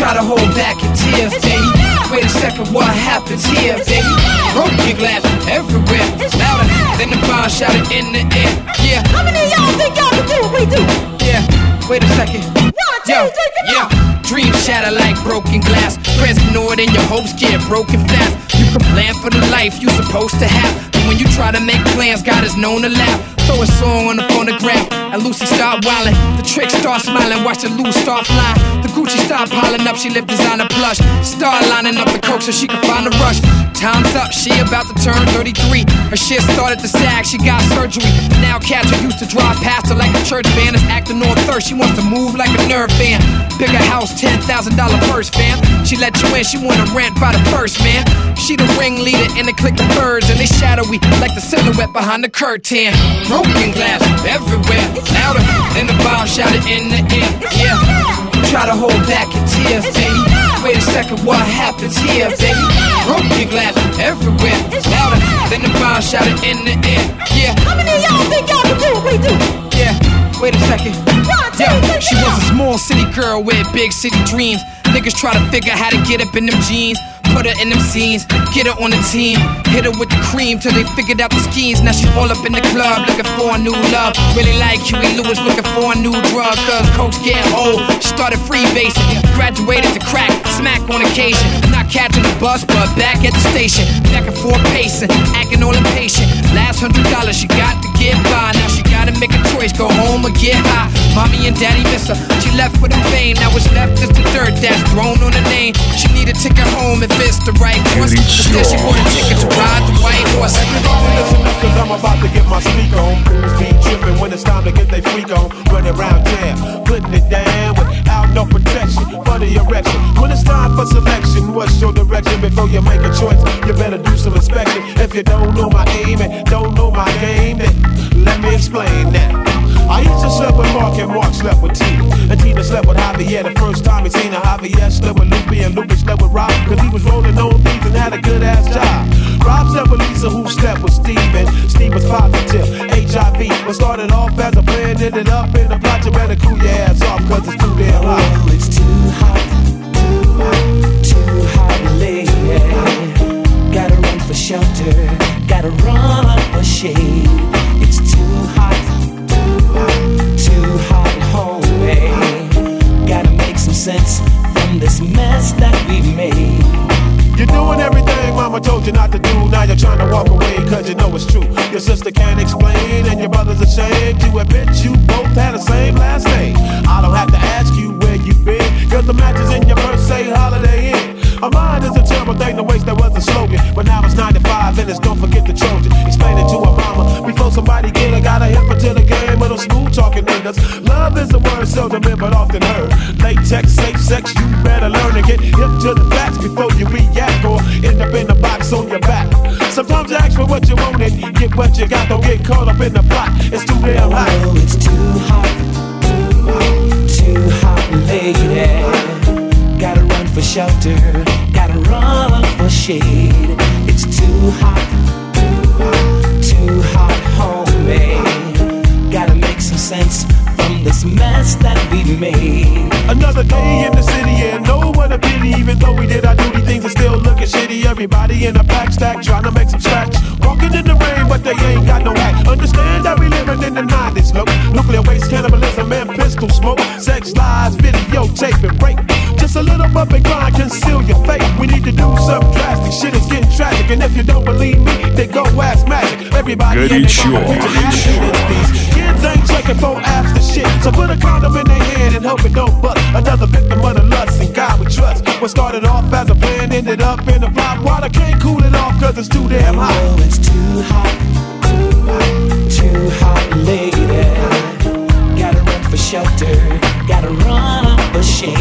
try to hold back your tears, baby. Wait a second, what happens here, baby? Broken glass everywhere, louder than the bomb shouted in the air. Yeah. How many of y'all think y'all can do what we do? Yeah. Wait a second. One, two, yo, three, get yeah. Out. Dreams shatter like broken glass. Friends ignore it and your hopes get broken fast. You can plan for the life you supposed to have, but when you try to make plans, God is known to laugh. Throw a song on the phonograph and Lucy start wildin'. The trick start smiling, watch the loot start flying. The Gucci start piling up, she lip designer plush. Start lining up the coke so she can find a rush. Time's up, she about to turn thirty-three. Her shit started to sag, she got surgery. Now Catcher used to drive past her like a church van. Is acting all thirst, she wants to move like a nerve fan. Bigger house, ten thousand dollars purse, fam. She let you in, she wanna rent by the purse, man. She the ringleader in the clique of birds, and they shadowy like the silhouette behind the curtain. Broken glass everywhere, louder than the bomb shouted in the air. Yeah, try to hold back your tears, baby. Wait a second, what happens here, baby? Broken glass everywhere, louder than the bomb shouted in the air. Yeah. How many of y'all think y'all can do what we do? Yeah. Wait a second. Yo, she was a small city girl with big city dreams. Niggas try to figure how to get up in them jeans. Put her in them scenes, get her on the team. Hit her with the cream till they figured out the schemes. Now she all up in the club looking for a new love. Really like Huey Lewis looking for a new drug. Cause coke's getting old, she started freebasing. Graduated to crack, smack on occasion. Not catching the bus but back at the station. Back and forth pacing, acting all impatient. Last hundred dollars she got to get by. Now she gotta make a choice, go home or get high. Mommy and daddy miss her, she left for the fame. Now it's left is the dirt that's thrown on her name. She need a ticket home if it's the right course. She said she want a ticket to ride the white horse. Everybody listen up, cause I'm about to get my sneak on. Fools be tripping when it's time to get they freak on. Running around jam, putting it down without no protection for the erection. When it's time for selection, what's your direction? Before you make a choice, you better do some inspection. If you don't know my aim and don't know my game, then let me explain that. I used to slept with Mark and Mark slept with T. And Tina slept with Javier the first time he seen her. Javier slept with Lupe and Lupe slept with Rob, cause he was rolling on these and had a good ass job. Rob slept with Lisa who slept with Steve, and Steve was positive H I V. But started off as a plan, ended up in a plot. You better cool your ass off cause it's too damn hot. Oh, it's too hot, too hot, too hot lately. Gotta run for shelter, gotta run for shade. It's too hot, too hot and homemade. Gotta make some sense from this mess that we've made. You're doing everything mama told you not to do. Now you're trying to walk away cause you know it's true. Your sister can't explain and your brother's ashamed to admit you both had the same last name. I don't have to ask you where you've been, cause the matches in your birth say Holiday Inn. A mind is a terrible thing to waste, that was a slogan. But now it's nine to five and it's don't forget the Trojan. Explain it to a mama before somebody get her. Gotta help her till the game with them smooth talking niggas. Love is a word seldom heard but often heard. Latex, safe sex, you better learn to get hip to the facts before you react or end up in the box on your back. Sometimes you ask for what you want and get what you got. Don't get caught up in the plot, it's too damn hot. Oh, it's too hot, too hot, too hot lady. Gotta run for shelter, gotta run for shade. It's too hot, too hot, too hot, homemade. Gotta make some sense from this mess that we've made. Another day in the city and no one to pity. Even though we did our duty, things are still looking shitty. Everybody in a back stack trying to make some stacks. Walking in the rain but they ain't got no act. Understand that we living in the nineties, look. Nuclear waste, cannibalism and pistol smoke. Sex, lies, videotape and rape. Just a little bump and grind, conceal your fate. We need to do some drastic shit, it's getting tragic. And if you don't believe me, then go ask Magic. Everybody in the kids ain't checking for apps to shit. So put a condom in their hand and hope it don't bust. Another victim of the lust and God we trust. What started off as a plan ended up in a block. Water can't cool it off cause it's too damn hot. Oh, it's too hot, too hot, too hot lady. Gotta run for shelter, gotta run for shade.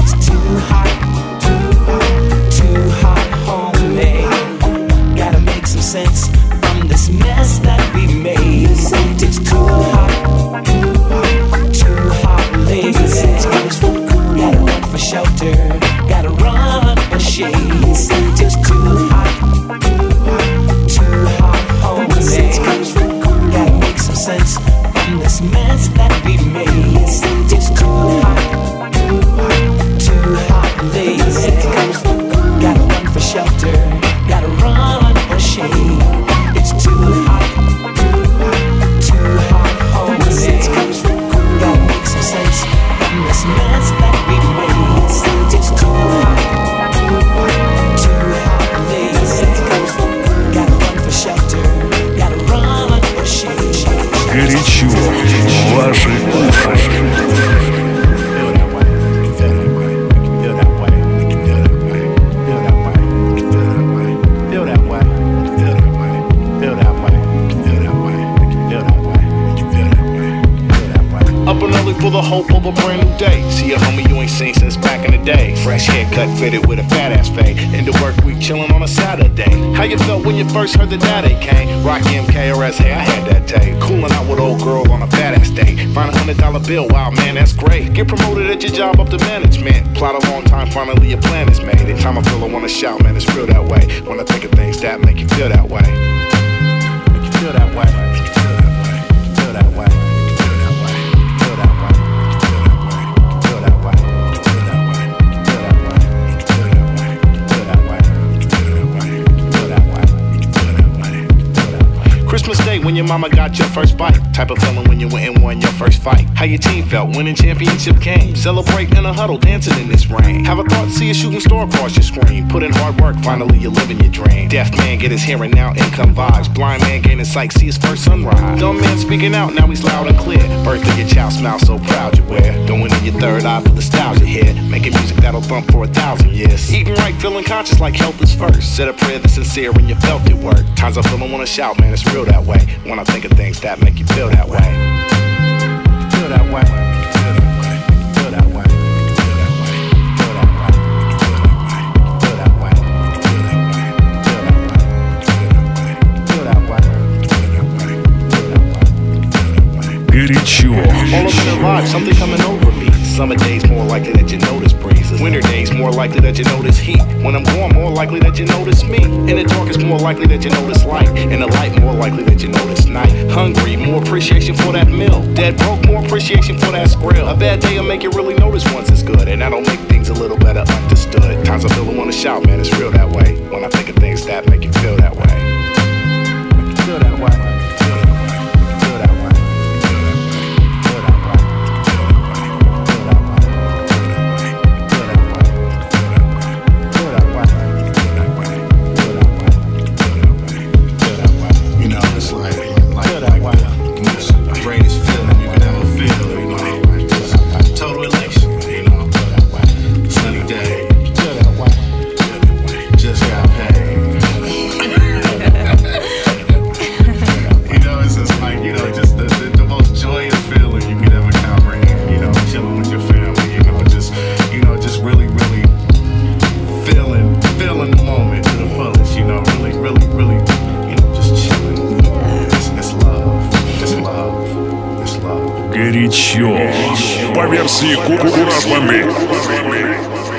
It's too hot, too hot, too hot homemade. Gotta make some sense from this mess that we made. It's too hot, too hot, too hot lady. Gotta run for shelter, gotta run for shade. It's too hot, too hot, too hot homemade. Gotta make some sense from this mess that we made. It's too hot, too hot, too hot lazy. Gotta run for shelter, gotta run for shade. It's too hot, too hot, too hot homemade. Gotta make some sense from this mess that we made. It's too hot, too hot, too hot lazy. Gotta run for shelter, gotta run for shade. Горячо, ваши уши. Full of hope of a brand new day. See a homie you ain't seen since back in the day. Fresh haircut fitted with a fat ass fade. Into work week chillin' on a Saturday. How you felt when you first heard the daddy came? Rock M K R S, hey I had that day. Coolin' out with old girl on a fat ass day. Find a hundred dollar bill, wow man that's great. Get promoted at your job up to management. Plot a long time, finally your plan is made. Every time I feel I wanna shout, man it's real that way. When I think of things that make you feel that way. Make you feel that way. Make you feel that way. Make you feel that way. When your mama got your first bite. Type of feeling when you went and won your first fight. How your team felt winning championship games. Celebrate in a huddle, dancing in this rain. Have a thought, see a shooting star across your screen. Put in hard work, finally you're living your dream. Deaf man get his hearing now, income vibes. Blind man gaining sight, see his first sunrise. Dumb man speaking out, now he's loud and clear. Birth of your child, smile so proud you wear. Going in your third eye for nostalgia here. Making music that'll thump for a thousand years. Eating right, feeling conscious like health is first. Said a prayer that's sincere when you felt it work. Times I feel I wanna shout, man, it's real that way. When I think of things that make you feel that way. Feel that way. Feel that way. Feel that way. Горячо. All of the vibe, something coming over me. Summer days more likely that you notice breezes. Winter days more likely that you notice heat. When I'm gone, more likely that you notice me. In the dark, it's more likely that you notice light. In the light, more likely that you notice night. Hungry, more appreciation for that meal. Dead broke, more appreciation for that skrill. A bad day'll make you really notice once it's good, and that'll make things a little better understood. Times I feel I wanna shout, man, it's real that way. When I think of things that make you feel that way. Make you feel that way. Горячо. По версии Kuraj-Bambey.